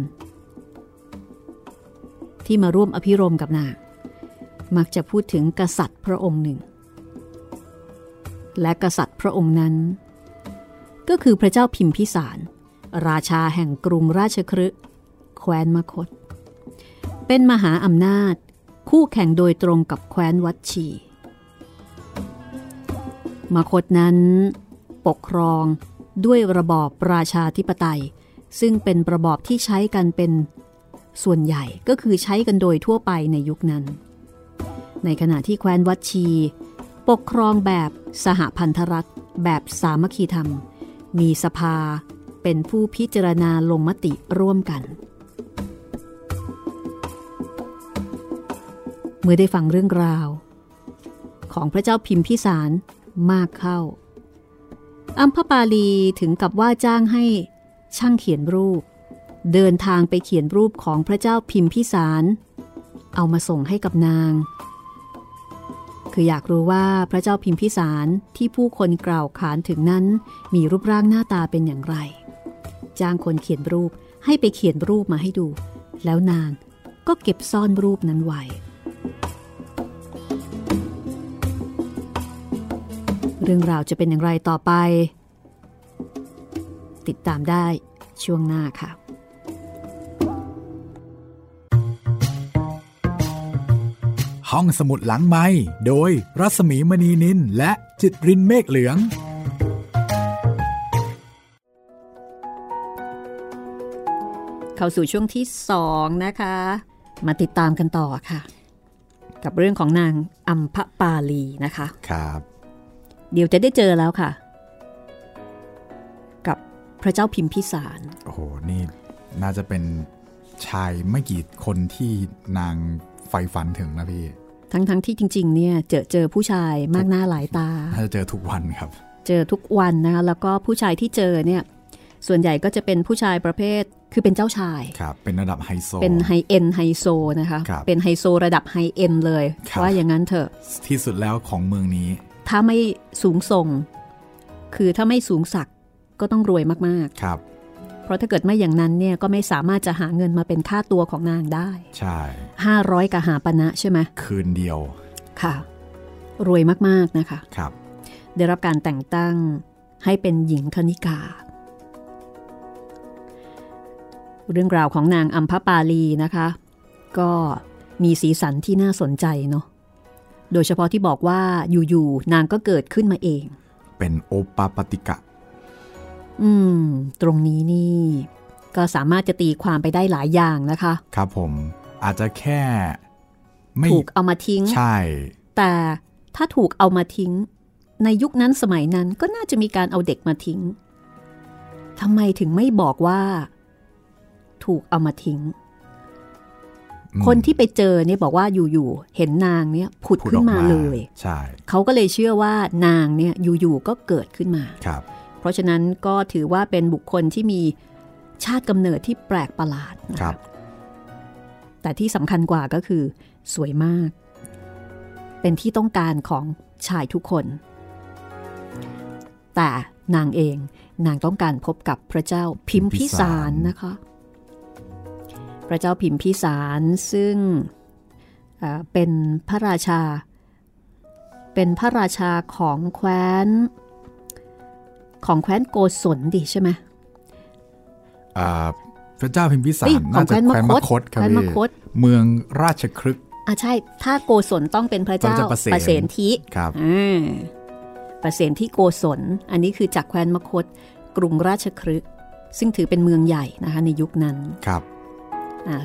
ที่มาร่วมอภิรมย์กับนางมักจะพูดถึงกษัตริย์พระองค์หนึ่งและกษัตริย์พระองค์นั้นก็คือพระเจ้าพิมพิสารราชาแห่งกรุงราชคฤห์แคว้นมคธเป็นมหาอำนาจคู่แข่งโดยตรงกับแคว้นวัชชีมคธนั้นปกครองด้วยระบอบราชาธิปไตยซึ่งเป็นระบอบที่ใช้กันเป็นส่วนใหญ่ก็คือใช้กันโดยทั่วไปในยุคนั้นในขณะที่แคว้นวัชชีปกครองแบบสหพันธรัฐแบบสามัคคีธรรมมีสภาเป็นผู้พิจารณาลงมติร่วมกันเมื่อได้ฟังเรื่องราวของพระเจ้าพิมพิสารมากเข้าอัมพปาลีถึงกับว่าจ้างให้ช่างเขียนรูปเดินทางไปเขียนรูปของพระเจ้าพิมพิสารเอามาส่งให้กับนางคืออยากรู้ว่าพระเจ้าพิมพิสารที่ผู้คนกล่าวขานถึงนั้นมีรูปร่างหน้าตาเป็นอย่างไรจ้างคนเขียนรูปให้ไปเขียนรูปมาให้ดูแล้วนางก็เก็บซ่อนรูปนั้นไว้ เรื่องราวจะเป็นอย่างไรต่อไปติดตามได้ช่วงหน้าค่ะห้องสมุดหลังไมค์โดยรัศมีมณีนินและจิตรินเมฆเหลืองเข้าสู่ช่วงที่สองนะคะมาติดตามกันต่อค่ะกับเรื่องของนางอัมพปาลีนะคะครับเดี๋ยวจะได้เจอแล้วค่ะกับพระเจ้าพิมพิสารโอ้โหนี่น่าจะเป็นชายไม่กี่คนที่นางไฟฝันถึงนะพี่ทั้งทั้งที่จริงๆเนี่ยเจอเจอผู้ชายมากหน้าหลายตาน่าจะเจอทุกวันครับเจอทุกวันนะคะแล้วก็ผู้ชายที่เจอเนี่ยส่วนใหญ่ก็จะเป็นผู้ชายประเภทคือเป็นเจ้าชายครับเป็นระดับไฮโซเป็นไฮเอ็นไฮโซนะคะเป็นไฮโซระดับไฮเอ็นเลยว่าอย่างนั้นเถอะที่สุดแล้วของเมืองนี้ถ้าไม่สูงส่งคือถ้าไม่สูงสักก็ต้องรวยมากๆครับเพราะถ้าเกิดไม่อย่างนั้นเนี่ยก็ไม่สามารถจะหาเงินมาเป็นค่าตัวของนางได้ใช่ห้าร้อยกะหาปณะใช่ไหมคืนเดียวค่ะรวยมากๆนะคะครับได้รับการแต่งตั้งให้เป็นหญิงคณิกาเรื่องราวของนางอัมพปาลีนะคะก็มีสีสันที่น่าสนใจเนาะโดยเฉพาะที่บอกว่าอยู่ๆนางก็เกิดขึ้นมาเองเป็นโอปปาติกะอืมตรงนี้นี่ก็สามารถจะตีความไปได้หลายอย่างนะคะครับผมอาจจะแค่ไม่ถูกเอามาทิ้งใช่แต่ถ้าถูกเอามาทิ้งในยุคนั้นสมัยนั้นก็น่าจะมีการเอาเด็กมาทิ้งทำไมถึงไม่บอกว่าถูกเอามาทิ้งคนที่ไปเจอเนี่ยบอกว่าอยู่ๆเห็นนางเนี่ยผุดขึ้นมาเลยใช่เขาก็เลยเชื่อว่านางเนี่ยอยู่ๆก็เกิดขึ้นมาครับเพราะฉะนั้นก็ถือว่าเป็นบุคคลที่มีชาติกำเนิดที่แปลกประหลาดนะครับแต่ที่สำคัญกว่าก็คือสวยมากเป็นที่ต้องการของชายทุกคนแต่นางเองนางต้องการพบกับพระเจ้าพิมพิสารนะคะพระเจ้าพิมพิสารซึ่งเป็นพระราชาเป็นพระราชาของแคว้นของแคว้นโกศลดิใช่ไหมพระเจ้าพิมพิสารน่าจะแคว้นมคธครับเมืองราชคฤห์อ่ะใช่ถ้าโกศลต้องเป็นพระเจ้าประเสนทิครับประเสนทิโกศลอันนี้คือจากแคว้นมคธกรุงราชคฤห์ซึ่งถือเป็นเมืองใหญ่นะคะในยุคนั้นครับ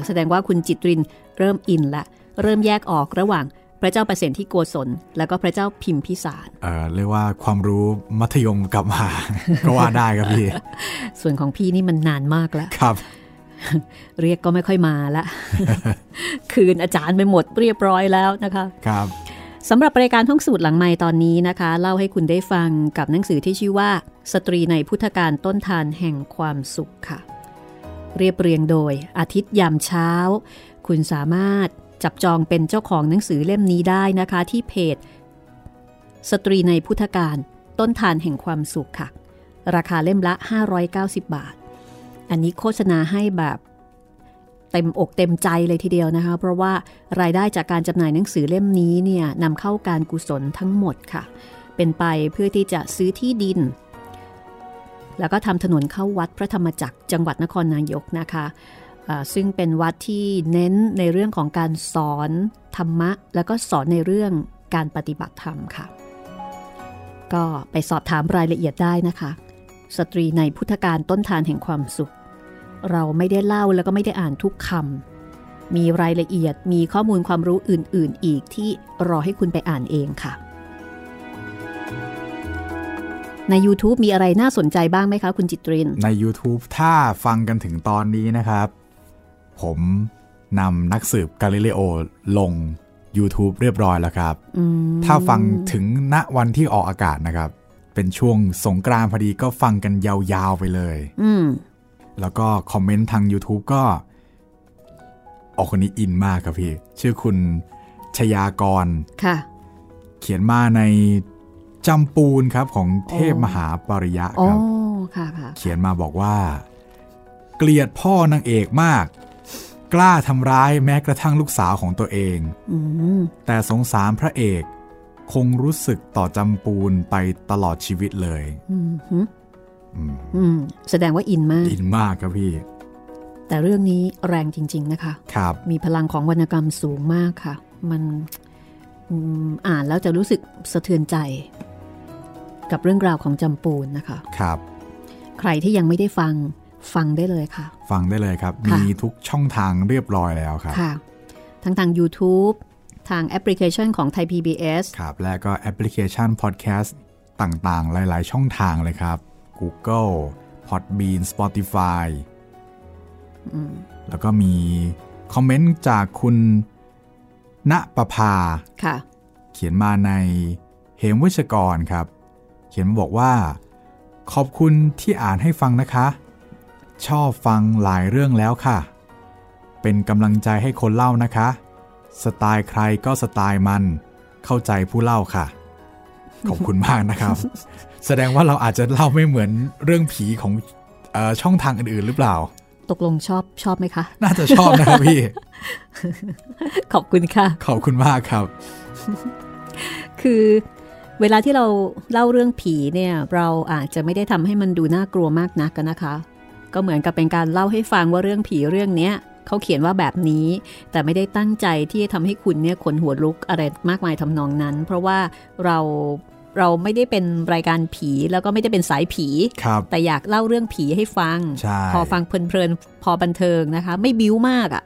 แสดงว่าคุณจิตรินเริ่มอินละเริ่มแยกออกระหว่างพระเจ้าประเสนที่โกศลแล้วก็พระเจ้าพิมพิสารเอ่อเรียกว่าความรู้มัธยมกลับมาก็ว่าได้ครับพี่ส่วนของพี่นี่มันนานมากแล้วครับเรียกก็ไม่ค่อยมาละ คืนอาจารย์ไปหมดเรียบร้อยแล้วนะคะครับสำหรับรายการห้องสูตรหลังไมค์ตอนนี้นะคะเล่าให้คุณได้ฟังกับหนังสือที่ชื่อว่าสตรีในพุทธกาลต้นทานแห่งความสุขค่ะเรียบเรียงโดยอาทิตย์ยามเช้าคุณสามารถจับจองเป็นเจ้าของหนังสือเล่มนี้ได้นะคะที่เพจสตรีในพุทธกาลต้นทานแห่งความสุขค่ะราคาเล่มละห้าร้อยเก้าสิบบาทอันนี้โฆษณาให้แบบเต็มอกเต็มใจเลยทีเดียวนะคะเพราะว่ารายได้จากการจำหน่ายหนังสือเล่มนี้เนี่ยนำเข้าการกุศลทั้งหมดค่ะเป็นไปเพื่อที่จะซื้อที่ดินแล้วก็ทำถนนเข้าวัดพระธรรมจักรจังหวัดนครนายกนะคะซึ่งเป็นวัดที่เน้นในเรื่องของการสอนธรรมะแล้วก็สอนในเรื่องการปฏิบัติธรรมค่ะก็ไปสอบถามรายละเอียดได้นะคะสตรีในพุทธกาลต้นทานแห่งความสุขเราไม่ได้เล่าแล้วก็ไม่ได้อ่านทุกคำมีรายละเอียดมีข้อมูลความรู้อื่นๆอีกที่รอให้คุณไปอ่านเองค่ะใน YouTube มีอะไรน่าสนใจบ้างไหมคะคุณจิตรินใน YouTube ถ้าฟังกันถึงตอนนี้นะครับผมนำนักสืบกาลิเลโอลง YouTube เรียบร้อยแล้วครับถ้าฟังถึงณวันที่ออกอากาศนะครับเป็นช่วงสงกรานต์พอดีก็ฟังกันยาวๆไปเลยแล้วก็คอมเมนต์ทาง YouTube ก็ออกคนนี้อินมากครับพี่ชื่อคุณชยากรค่ะเขียนมาในจำปูนครับของเทพมหาปริยะครับเขียนมาบอกว่าเกลียดพ่อนางเอกมากกล้าทำร้ายแม้กระทั่งลูกสาวของตัวเองแต่สงสารพระเอก คงรู้สึกต่อจำปูนไปตลอดชีวิตเลยแสดงว่าอินมากอินมากครับพี่แต่เรื่องนี้แรงจริงๆนะคะครับมีพลังของวรรณกรรมสูงมากค่ะมันอ่านแล้วจะรู้สึกสะเทือนใจกับเรื่องราวของจำปูนนะคะครับใครที่ยังไม่ได้ฟังฟังได้เลยค่ะฟังได้เลยครับมีทุกช่องทางเรียบร้อยแล้วครับค่ะทั้งทาง YouTube ทางแอปพลิเคชันของไทย พี บี เอส ครับและก็แอปพลิเคชันพอดแคสต์ต่างๆหลายๆช่องทางเลยครับ Google Podbean Spotify แล้วก็มีคอมเมนต์จากคุณณประภาค่ะเขียนมาในเหมเวชกรครับเขียนมาบอกว่าขอบคุณที่อ่านให้ฟังนะคะชอบฟังหลายเรื่องแล้วค่ะเป็นกำลังใจให้คนเล่านะคะสไตล์ใครก็สไตล์มันเข้าใจผู้เล่าค่ะขอบคุณมากนะครับ แสดงว่าเราอาจจะเล่าไม่เหมือนเรื่องผีของเอ่อช่องทางอื่นๆหรือเปล่าตกลงชอบชอบไหมคะน่าจะชอบนะครับพี่ ขอบคุณค่ะขอบคุณมากครับ คือเวลาที่เราเล่าเรื่องผีเนี่ยเราอาจจะไม่ได้ทำให้มันดูน่ากลัวมากนักนะคะก็เหมือนกับเป็นการเล่าให้ฟังว่าเรื่องผีเรื่องเนี้ยเขาเขียนว่าแบบนี้แต่ไม่ได้ตั้งใจที่จะทำให้คุณเนี่ยขนหัวลุกอะไรมากมายทำนองนั้นเพราะว่าเราเราไม่ได้เป็นรายการผีแล้วก็ไม่ได้เป็นสายผีแต่อยากเล่าเรื่องผีให้ฟังพอฟังเพลินๆพอบันเทิงนะคะไม่บิ้วมากอ่ะ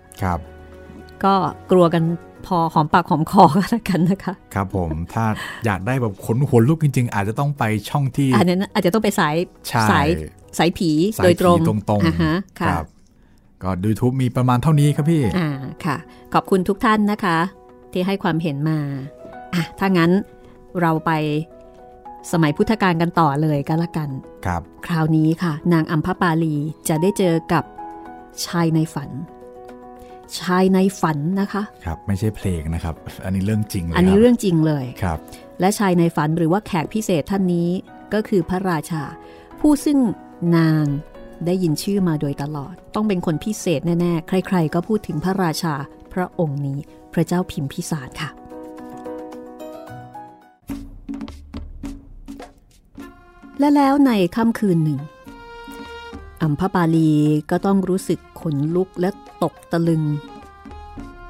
ก็กลัวกันพอหอมปากหอมคอกันนะคะครับผมถ้าอยากได้แบบขนหัวลุกจริงๆอาจจะต้องไปช่องที่อันนั้นอาจจะต้องไปสายสายสายผีโดยตรงอ่าฮะครับก็ YouTube มีประมาณเท่านี้ครับพี่อ่าค่ะขอบคุณทุกท่านนะคะที่ให้ความเห็นมาอ่ะถ้างั้นเราไปสมัยพุทธกาลกันต่อเลยก็แล้วกันครับคราวนี้ค่ะนางอัมพปาลีจะได้เจอกับชายในฝันชายในฝันนะคะครับไม่ใช่เพลงนะครับอันนี้เรื่องจริงเลยอันนี้เรื่องจริงเลยครับและชายในฝันหรือว่าแขกพิเศษท่านนี้ก็คือพระราชาผู้ซึ่งนางได้ยินชื่อมาโดยตลอดต้องเป็นคนพิเศษแน่ๆใครๆก็พูดถึงพระราชาพระองค์นี้พระเจ้าพิมพิสารค่ะและแล้วในค่ำคืนหนึ่งอัมพปาลีก็ต้องรู้สึกขนลุกและตกตะลึง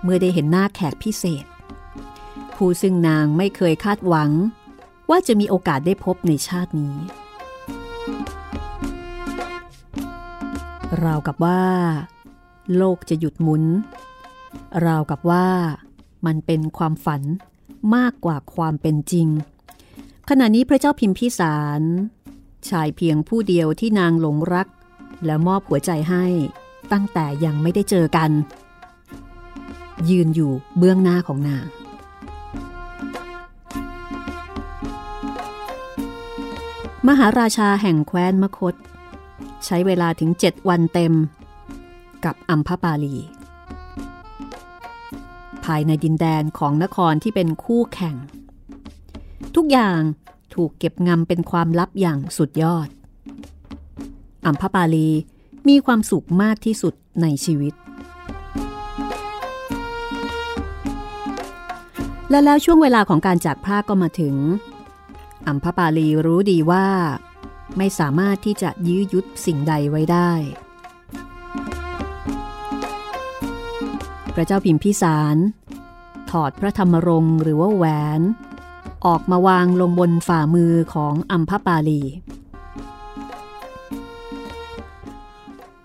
เมื่อได้เห็นหน้าแขกพิเศษผู้ซึ่งนางไม่เคยคาดหวังว่าจะมีโอกาสได้พบในชาตินี้ราวกับว่าโลกจะหยุดหมุนราวกับว่ามันเป็นความฝันมากกว่าความเป็นจริงขณะนี้พระเจ้าพิมพิสารชายเพียงผู้เดียวที่นางหลงรักและมอบหัวใจให้ตั้งแต่ยังไม่ได้เจอกันยืนอยู่เบื้องหน้าของนางมหาราชาแห่งแคว้นมคธใช้เวลาถึงเจ็ดวันเต็มกับอัมพปาลีภายในดินแดนของนครที่เป็นคู่แข่งทุกอย่างถูกเก็บงำเป็นความลับอย่างสุดยอดอัมพปาลีมีความสุขมากที่สุดในชีวิตและแล้วช่วงเวลาของการจากพรากก็มาถึงอัมพปาลีรู้ดีว่าไม่สามารถที่จะยื้อยุดสิ่งใดไว้ได้พระเจ้าพิมพิสารถอดพระธรรมรงค์หรือว่าแหวนออกมาวางลงบนฝ่ามือของอัมพปาลี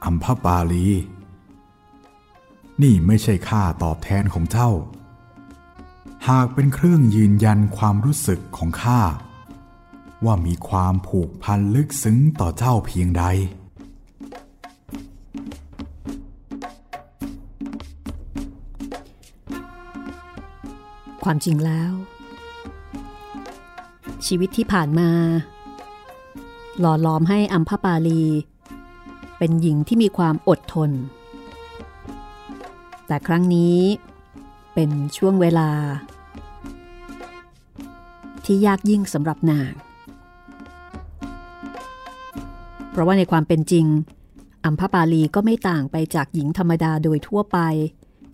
อัมพปาลีนี่ไม่ใช่ค่าตอบแทนของเจ้าหากเป็นเครื่องยืนยันความรู้สึกของข้าว่ามีความผูกพันลึกซึ้งต่อเจ้าเพียงใดความจริงแล้วชีวิตที่ผ่านมาหล่อหลอมให้อัมพปาลีเป็นหญิงที่มีความอดทนแต่ครั้งนี้เป็นช่วงเวลาที่ยากยิ่งสำหรับนางเพราะว่าในความเป็นจริงอัมพปาลีก็ไม่ต่างไปจากหญิงธรรมดาโดยทั่วไป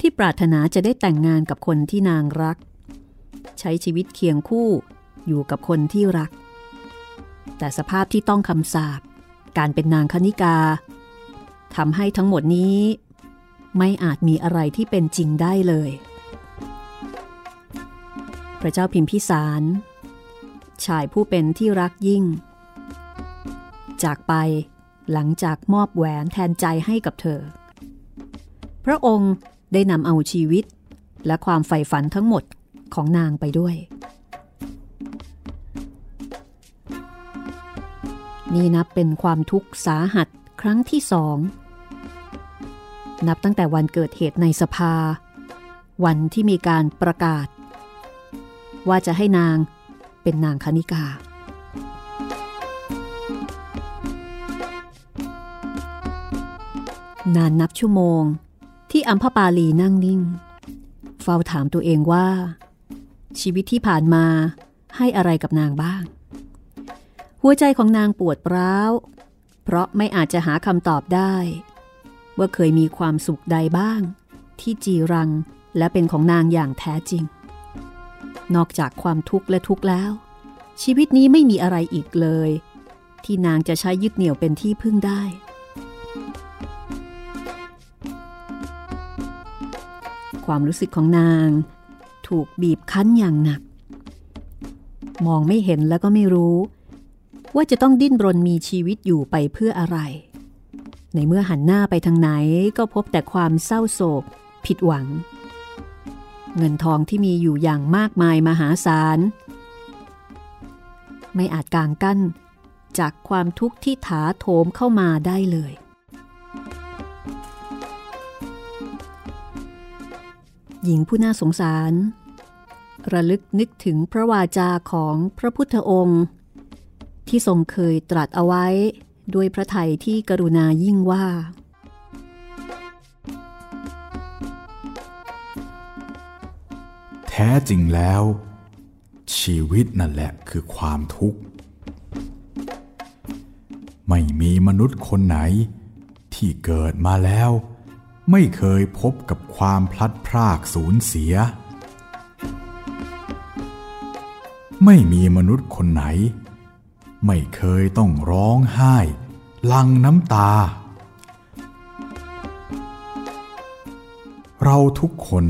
ที่ปรารถนาจะได้แต่งงานกับคนที่นางรัก ใช้ชีวิตเคียงคู่อยู่กับคนที่รักแต่สภาพที่ต้องคำสาปการเป็นนางคณิกาทำให้ทั้งหมดนี้ไม่อาจมีอะไรที่เป็นจริงได้เลยพระเจ้าพิมพิสารชายผู้เป็นที่รักยิ่งจากไปหลังจากมอบแหวนแทนใจให้กับเธอพระองค์ได้นำเอาชีวิตและความใฝ่ฝันทั้งหมดของนางไปด้วยนี่นับเป็นความทุกข์สาหัสครั้งที่สองนับตั้งแต่วันเกิดเหตุในสภาวันที่มีการประกาศว่าจะให้นางเป็นนางคณิกานานนับชั่วโมงที่อัมพปาลีนั่งนิ่งเฝ้าถามตัวเองว่าชีวิตที่ผ่านมาให้อะไรกับนางบ้างหัวใจของนางปวดร้าวเพราะไม่อาจจะหาคำตอบได้ว่าเคยมีความสุขใดบ้างที่จีรังและเป็นของนางอย่างแท้จริงนอกจากความทุกข์และทุกข์แล้วชีวิตนี้ไม่มีอะไรอีกเลยที่นางจะใช้ยึดเหนี่ยวเป็นที่พึ่งได้ความรู้สึกของนางถูกบีบคั้นอย่างหนักมองไม่เห็นแล้วก็ไม่รู้ว่าจะต้องดิ้นรนมีชีวิตอยู่ไปเพื่ออะไรในเมื่อหันหน้าไปทางไหนก็พบแต่ความเศร้าโศกผิดหวังเงินทองที่มีอยู่อย่างมากมายมหาศาลไม่อาจกางกั้นจากความทุกข์ที่ถาโถมเข้ามาได้เลยหญิงผู้น่าสงสารระลึกนึกถึงพระวาจาของพระพุทธองค์ที่ทรงเคยตรัสเอาไว้ด้วยพระทัยที่กรุณายิ่งว่าแท้จริงแล้วชีวิตนั่นแหละคือความทุกข์ไม่มีมนุษย์คนไหนที่เกิดมาแล้วไม่เคยพบกับความพลัดพรากสูญเสียไม่มีมนุษย์คนไหนไม่เคยต้องร้องไห้หลั่งน้ำตาเราทุกคน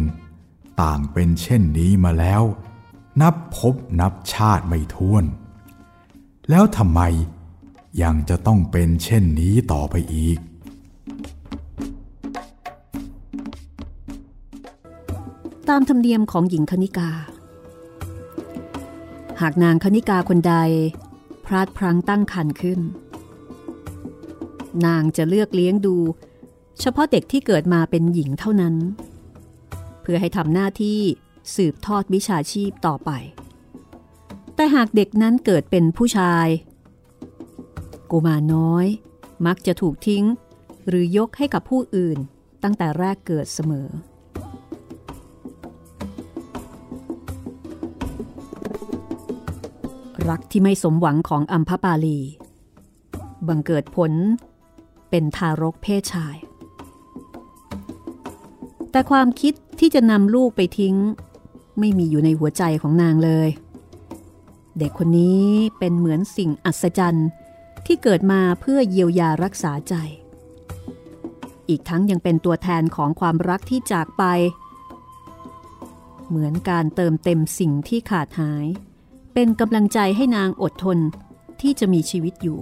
ต่างเป็นเช่นนี้มาแล้วนับพบนับชาติไม่ถ้วนแล้วทำไมยังจะต้องเป็นเช่นนี้ต่อไปอีกตามธรรมเนียมของหญิงคณิกาหากนางคณิกาคนใดพลาดพลั้งตั้งครรภ์ขึ้นนางจะเลือกเลี้ยงดูเฉพาะเด็กที่เกิดมาเป็นหญิงเท่านั้นเพื่อให้ทำหน้าที่สืบทอดวิชาชีพต่อไปแต่หากเด็กนั้นเกิดเป็นผู้ชายกุมารน้อยมักจะถูกทิ้งหรือยกให้กับผู้อื่นตั้งแต่แรกเกิดเสมอรักที่ไม่สมหวังของอัมพปาลีบังเกิดผลเป็นทารกเพศชายแต่ความคิดที่จะนำลูกไปทิ้งไม่มีอยู่ในหัวใจของนางเลยเด็กคนนี้เป็นเหมือนสิ่งอัศจรรย์ที่เกิดมาเพื่อเยียวยารักษาใจอีกทั้งยังเป็นตัวแทนของความรักที่จากไปเหมือนการเติมเต็มสิ่งที่ขาดหายเป็นกำลังใจให้นางอดทนที่จะมีชีวิตอยู่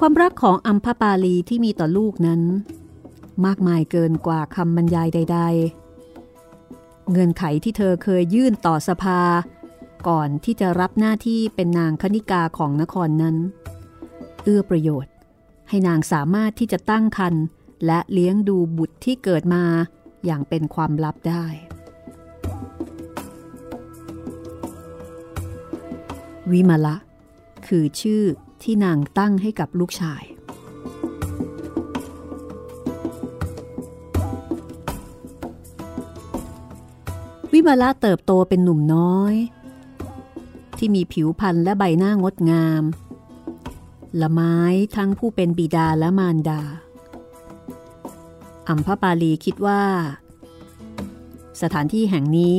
ความรักของอัมพปาลีที่มีต่อลูกนั้นมากมายเกินกว่าคำบรรยายใดๆเงื่อนไขที่เธอเคยยื่นต่อสภาก่อนที่จะรับหน้าที่เป็นนางคณิกาของนครนั้นเอื้อประโยชน์ให้นางสามารถที่จะตั้งครรภ์และเลี้ยงดูบุตรที่เกิดมาอย่างเป็นความลับได้วิมละคือชื่อที่นางตั้งให้กับลูกชายวิมละเติบโตเป็นหนุ่มน้อยที่มีผิวพรรณและใบหน้างดงาม ละไม้ทั้งผู้เป็นบิดาและมารดาอัมพปาลีคิดว่าสถานที่แห่งนี้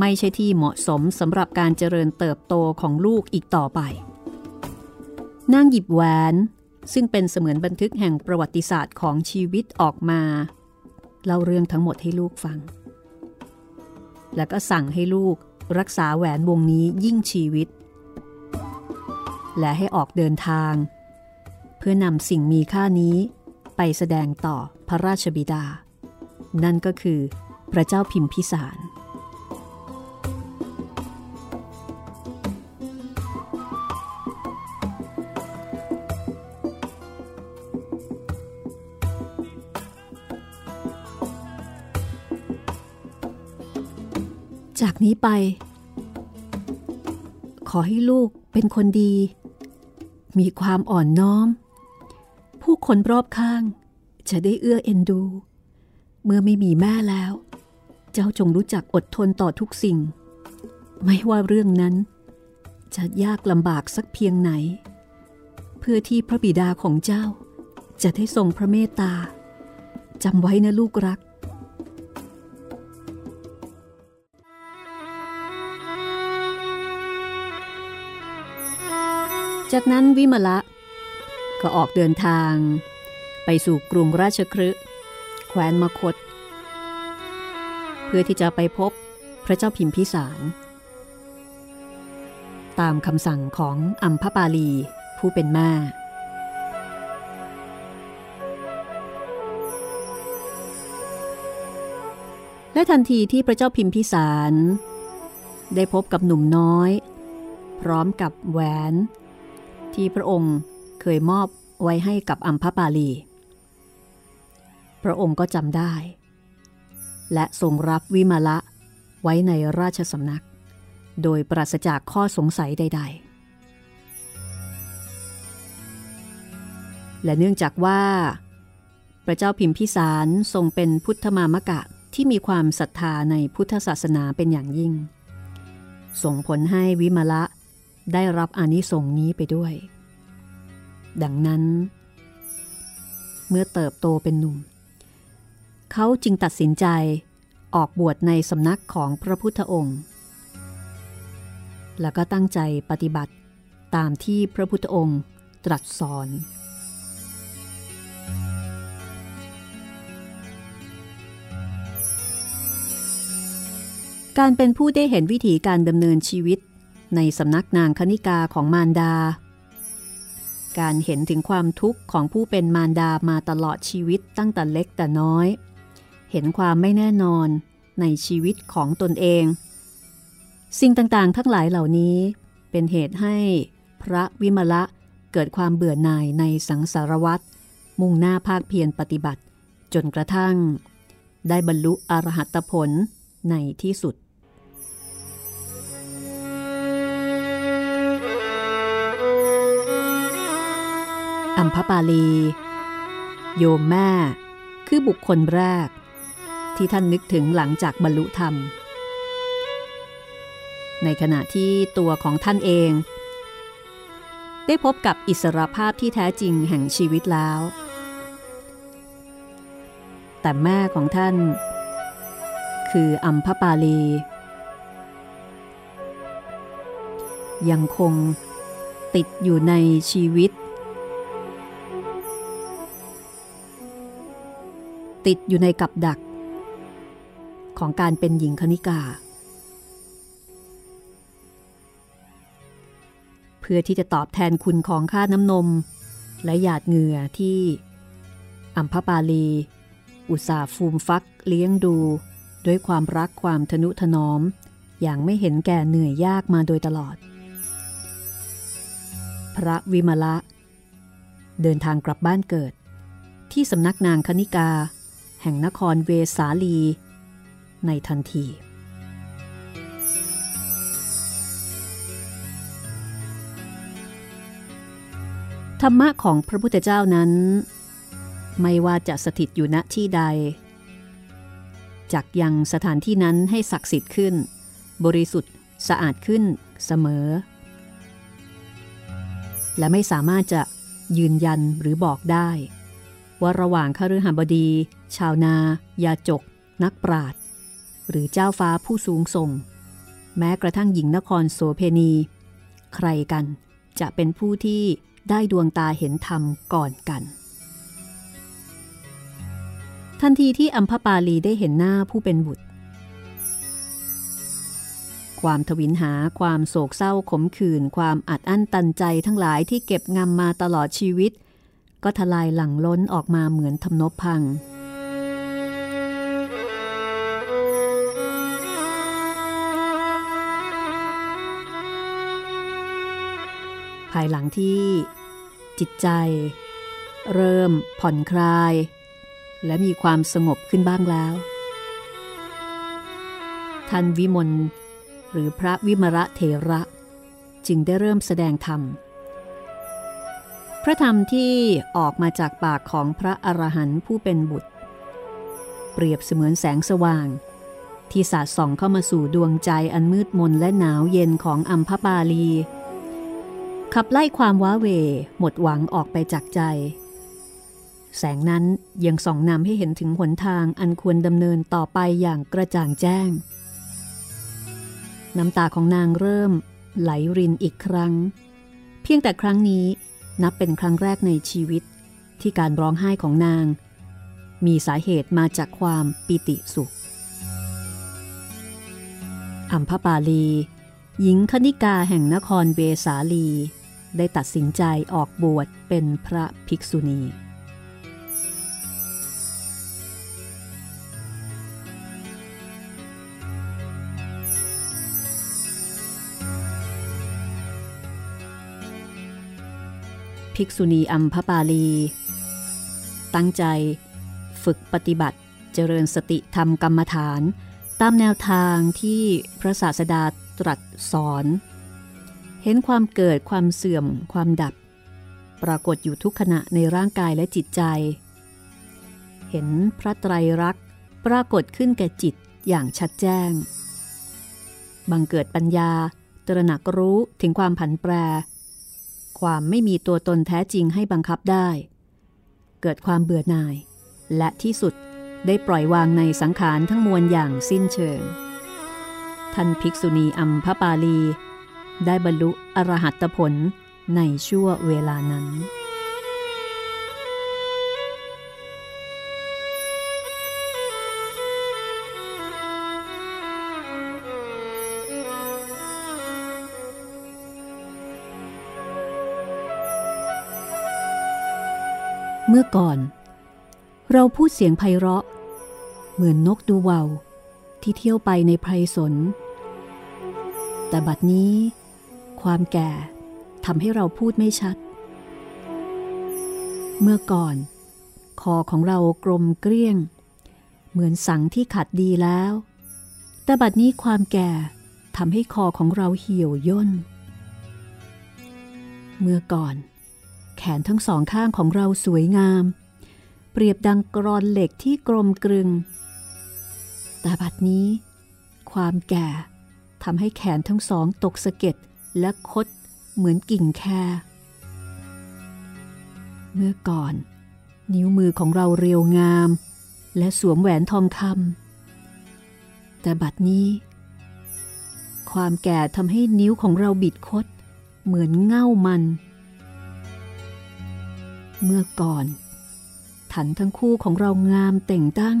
ไม่ใช่ที่เหมาะสมสำหรับการเจริญเติบโตของลูกอีกต่อไปนางหยิบแหวนซึ่งเป็นเสมือนบันทึกแห่งประวัติศาสตร์ของชีวิตออกมาเล่าเรื่องทั้งหมดให้ลูกฟังแล้วก็สั่งให้ลูกรักษาแหวนวงนี้ยิ่งชีวิตและให้ออกเดินทางเพื่อนำสิ่งมีค่านี้ไปแสดงต่อพระราชบิดานั่นก็คือพระเจ้าพิมพิสารจากนี้ไปขอให้ลูกเป็นคนดีมีความอ่อนน้อมผู้คนรอบข้างจะได้เอื้อเอ็นดูเมื่อไม่มีแม่แล้วเจ้าจงรู้จักอดทนต่อทุกสิ่งไม่ว่าเรื่องนั้นจะยากลำบากสักเพียงไหนเพื่อที่พระบิดาของเจ้าจะได้ทรงพระเมตตาจำไว้นะลูกรักจากนั้นวิมละก็ออกเดินทางไปสู่กรุงราชคฤห์แคว้นมคธเพื่อที่จะไปพบพระเจ้าพิมพิสารตามคำสั่งของอัมพปาลีผู้เป็นแม่และทันทีที่พระเจ้าพิมพิสารได้พบกับหนุ่มน้อยพร้อมกับแหวนที่พระองค์เคยมอบไว้ให้กับอัมพปาลีพระองค์ก็จำได้และทรงรับวิมละไว้ในราชสำนักโดยปราศจากข้อสงสัยใดๆและเนื่องจากว่าพระเจ้าพิมพิสารทรงเป็นพุทธมามกะที่มีความศรัทธาในพุทธศาสนาเป็นอย่างยิ่งส่งผลให้วิมละได้รับอานิสงส์นี้ไปด้วยดังนั้นเมื่อเติบโตเป็นหนุ่มเขาจึงตัดสินใจออกบวชในสำนักของพระพุทธองค์แล้วก็ตั้งใจปฏิบัติตามที่พระพุทธองค์ตรัสสอนการเป็นผู้ได้เห็นวิถีการดำเนินชีวิตในสำนักนางคณิกาของมารดาการเห็นถึงความทุกข์ของผู้เป็นมารดามาตลอดชีวิตตั้งแต่เล็กแต่น้อยเห็นความไม่แน่นอนในชีวิตของตนเองสิ่งต่างๆทั้งหลายเหล่านี้เป็นเหตุให้พระวิมละเกิดความเบื่อหน่ายในสังสารวัฏมุ่งหน้าภาคเพียรปฏิบัติจนกระทั่งได้บรรลุอรหัตผลในที่สุดอัมพปาลีโยมแม่คือบุคคลแรกที่ท่านนึกถึงหลังจากบรรลุธรรมในขณะที่ตัวของท่านเองได้พบกับอิสรภาพที่แท้จริงแห่งชีวิตแล้วแต่แม่ของท่านคืออัมพปาลียังคงติดอยู่ในชีวิตติดอยู่ในกับดักของการเป็นหญิงคณิกาเพื่อที่จะตอบแทนคุณของค่าน้ำนมและหยาดเหงื่อที่อัมพปาลีอุตส่าห์ฟูมฟักเลี้ยงดูด้วยความรักความทนุถนอมอย่างไม่เห็นแก่เหนื่อยยากมาโดยตลอดพระวิมละเดินทางกลับบ้านเกิดที่สำนักนางคณิกาแห่งนครเวสาลีในทันทีธรรมะของพระพุทธเจ้านั้นไม่ว่าจะสถิตอยู่ณที่ใดจักยังสถานที่นั้นให้ศักดิ์สิทธิ์ขึ้นบริสุทธิ์สะอาดขึ้นเสมอ และไม่สามารถจะยืนยันหรือบอกได้ว่าระหว่างคฤหบดีชาวนายาจกนักปราชญ์หรือเจ้าฟ้าผู้สูงส่งแม้กระทั่งหญิงนครโสเพณีใครกันจะเป็นผู้ที่ได้ดวงตาเห็นธรรมก่อนกันทันทีที่อัมพปาลีได้เห็นหน้าผู้เป็นบุตรความทวินหาความโศกเศร้าขมขื่นความอัดอั้นตันใจทั้งหลายที่เก็บงำมาตลอดชีวิตก็ทลายหลั่งล้นออกมาเหมือนทำนบพังภายหลังที่จิตใจเริ่มผ่อนคลายและมีความสงบขึ้นบ้างแล้วท่านวิมลหรือพระวิมระเถระจึงได้เริ่มแสดงธรรมพระธรรมที่ออกมาจากปากของพระอรหันต์ผู้เป็นบุตรเปรียบเสมือนแสงสว่างที่สาดส่องเข้ามาสู่ดวงใจอันมืดมนและหนาวเย็นของอัมพปาลีขับไล่ความว้าเหวหมดหวังออกไปจากใจแสงนั้นยังส่องนำให้เห็นถึงหนทางอันควรดำเนินต่อไปอย่างกระจ่างแจ้งน้ำตาของนางเริ่มไหลรินอีกครั้งเพียงแต่ครั้งนี้นับเป็นครั้งแรกในชีวิตที่การร้องไห้ของนางมีสาเหตุมาจากความปิติสุขอัมพปาลีหญิงคณิกาแห่งนครเวสาลีได้ตัดสินใจออกบวชเป็นพระภิกษุณีภิกษุณีอัมพปาลีตั้งใจฝึกปฏิบัติเจริญสติธรรมกรรมฐานตามแนวทางที่พระศาสดาตรัสสอนเห็นความเกิดความเสื่อมความดับปรากฏอยู่ทุกขณะในร่างกายและจิตใจเห็นพระไตรลักษณ์ปรากฏขึ้นแก่จิตอย่างชัดแจ้งบังเกิดปัญญาตระหนักรู้ถึงความผันแปรความไม่มีตัวตนแท้จริงให้บังคับได้เกิดความเบื่อหน่ายและที่สุดได้ปล่อยวางในสังขารทั้งมวลอย่างสิ้นเชิงท่านภิกษุณีอัมพปาลีได้บรรลุอรหัตผลในชั่วเวลานั้นเมื่อก่อนเราพูดเสียงไพเราะเหมือนนกดูว่าวที่เที่ยวไปในไพรสนแต่บัดนี้ความแก่ทำให้เราพูดไม่ชัดเมื่อก่อนคอของเรากลมเกลี้ยงเหมือนสังที่ขัดดีแล้วแต่บัดนี้ความแก่ทำให้คอของเราเหี่ยวย่นเมื่อก่อนแขนทั้งสองข้างของเราสวยงามเปรียบดังกรอนเหล็กที่กลมกลึงแต่บัดนี้ความแก่ทำให้แขนทั้งสองตกสะเก็ดและคดเหมือนกิ่งแคเมื่อก่อนนิ้วมือของเราเรียวงามและสวมแหวนทองคำแต่บัดนี้ความแก่ทำให้นิ้วของเราบิดคดเหมือนเง่ามันเมื่อก่อนฐานทั้งคู่ของเรางามแต่งตั้ง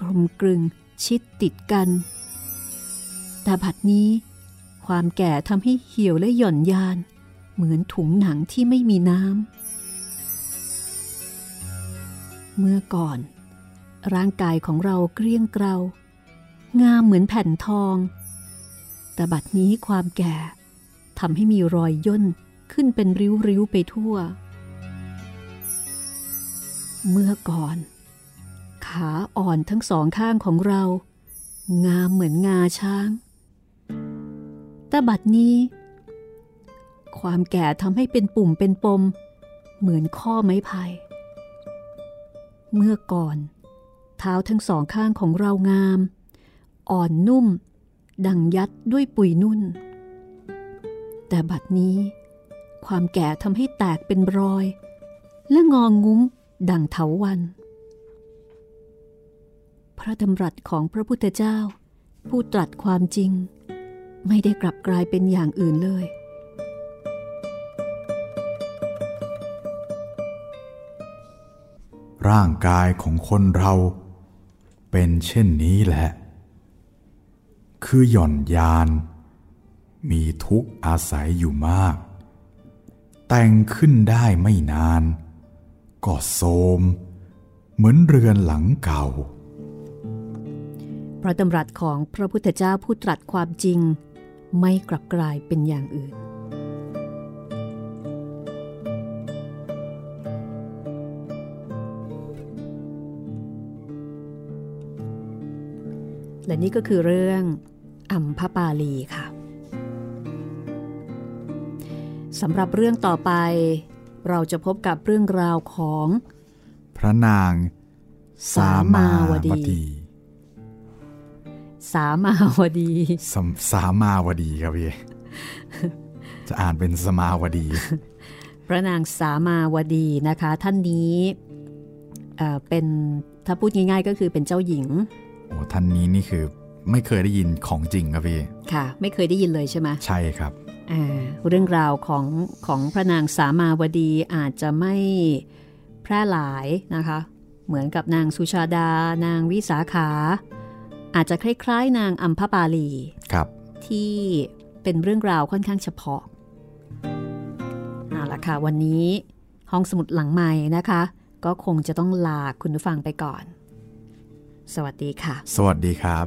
กลมกลึงชิดติดกันแต่บัดนี้ความแก่ทำให้เหี่ยวและหย่อนยานเหมือนถุงหนังที่ไม่มีน้ำเมื่อก่อนร่างกายของเราเกลี้ยงเกลางามเหมือนแผ่นทองแต่บัดนี้ความแก่ทำให้มีรอยย่นขึ้นเป็นริ้วๆไปทั่วเมื่อก่อนขาอ่อนทั้งสองข้างของเรางามเหมือนงาช้างแต่บัดนี้ความแก่ทำให้เป็นปุ่มเป็นปมเหมือนข้อไม้ไผ่เมื่อก่อนเท้าทั้งสองข้างของเรางามอ่อนนุ่มดังยัดด้วยปุ๋ยนุ่นแต่บัดนี้ ความแก่ทำให้แตกเป็นรอยและงองงุ้มดั่งเถาวัลย์พระดำรัสของพระพุทธเจ้าผู้ตรัสความจริงไม่ได้กลับกลายเป็นอย่างอื่นเลยร่างกายของคนเราเป็นเช่นนี้แหละคือหย่อนยานมีทุกข์อาศัยอยู่มากแต่งขึ้นได้ไม่นานก็โทรมเหมือนเรือนหลังเก่าพระดำรัสของพระพุทธเจ้าผู้ตรัสความจริงไม่กลับกลายเป็นอย่างอื่นและนี่ก็คือเรื่องอัมพปาลีค่ะสำหรับเรื่องต่อไปเราจะพบกับเรื่องราวของพระนางสามาวดีสามาวดีสามสามาวดีครับพี่ จะอ่านเป็นสมาวดี พระนางสามาวดีนะคะท่านนี้เอ่อเป็นถ้าพูดง่ายๆก็คือเป็นเจ้าหญิงโอ้ท่านนี้นี่คือไม่เคยได้ยินของจริงครับพี่ค่ะไม่เคยได้ยินเลยใช่ไหมใช่ครับอ่าเรื่องราวของของพระนางสามาวดีอาจจะไม่แพร่หลายนะคะเหมือนกับนางสุชาดานางวิสาขาอาจจะคล้ายๆนางอัมพปาลีครับที่เป็นเรื่องราวค่อนข้างเฉพาะเอาล่ะค่ะวันนี้ห้องสมุดหลังใหม่นะคะก็คงจะต้องลาคุณผู้ฟังไปก่อนสวัสดีค่ะสวัสดีครับ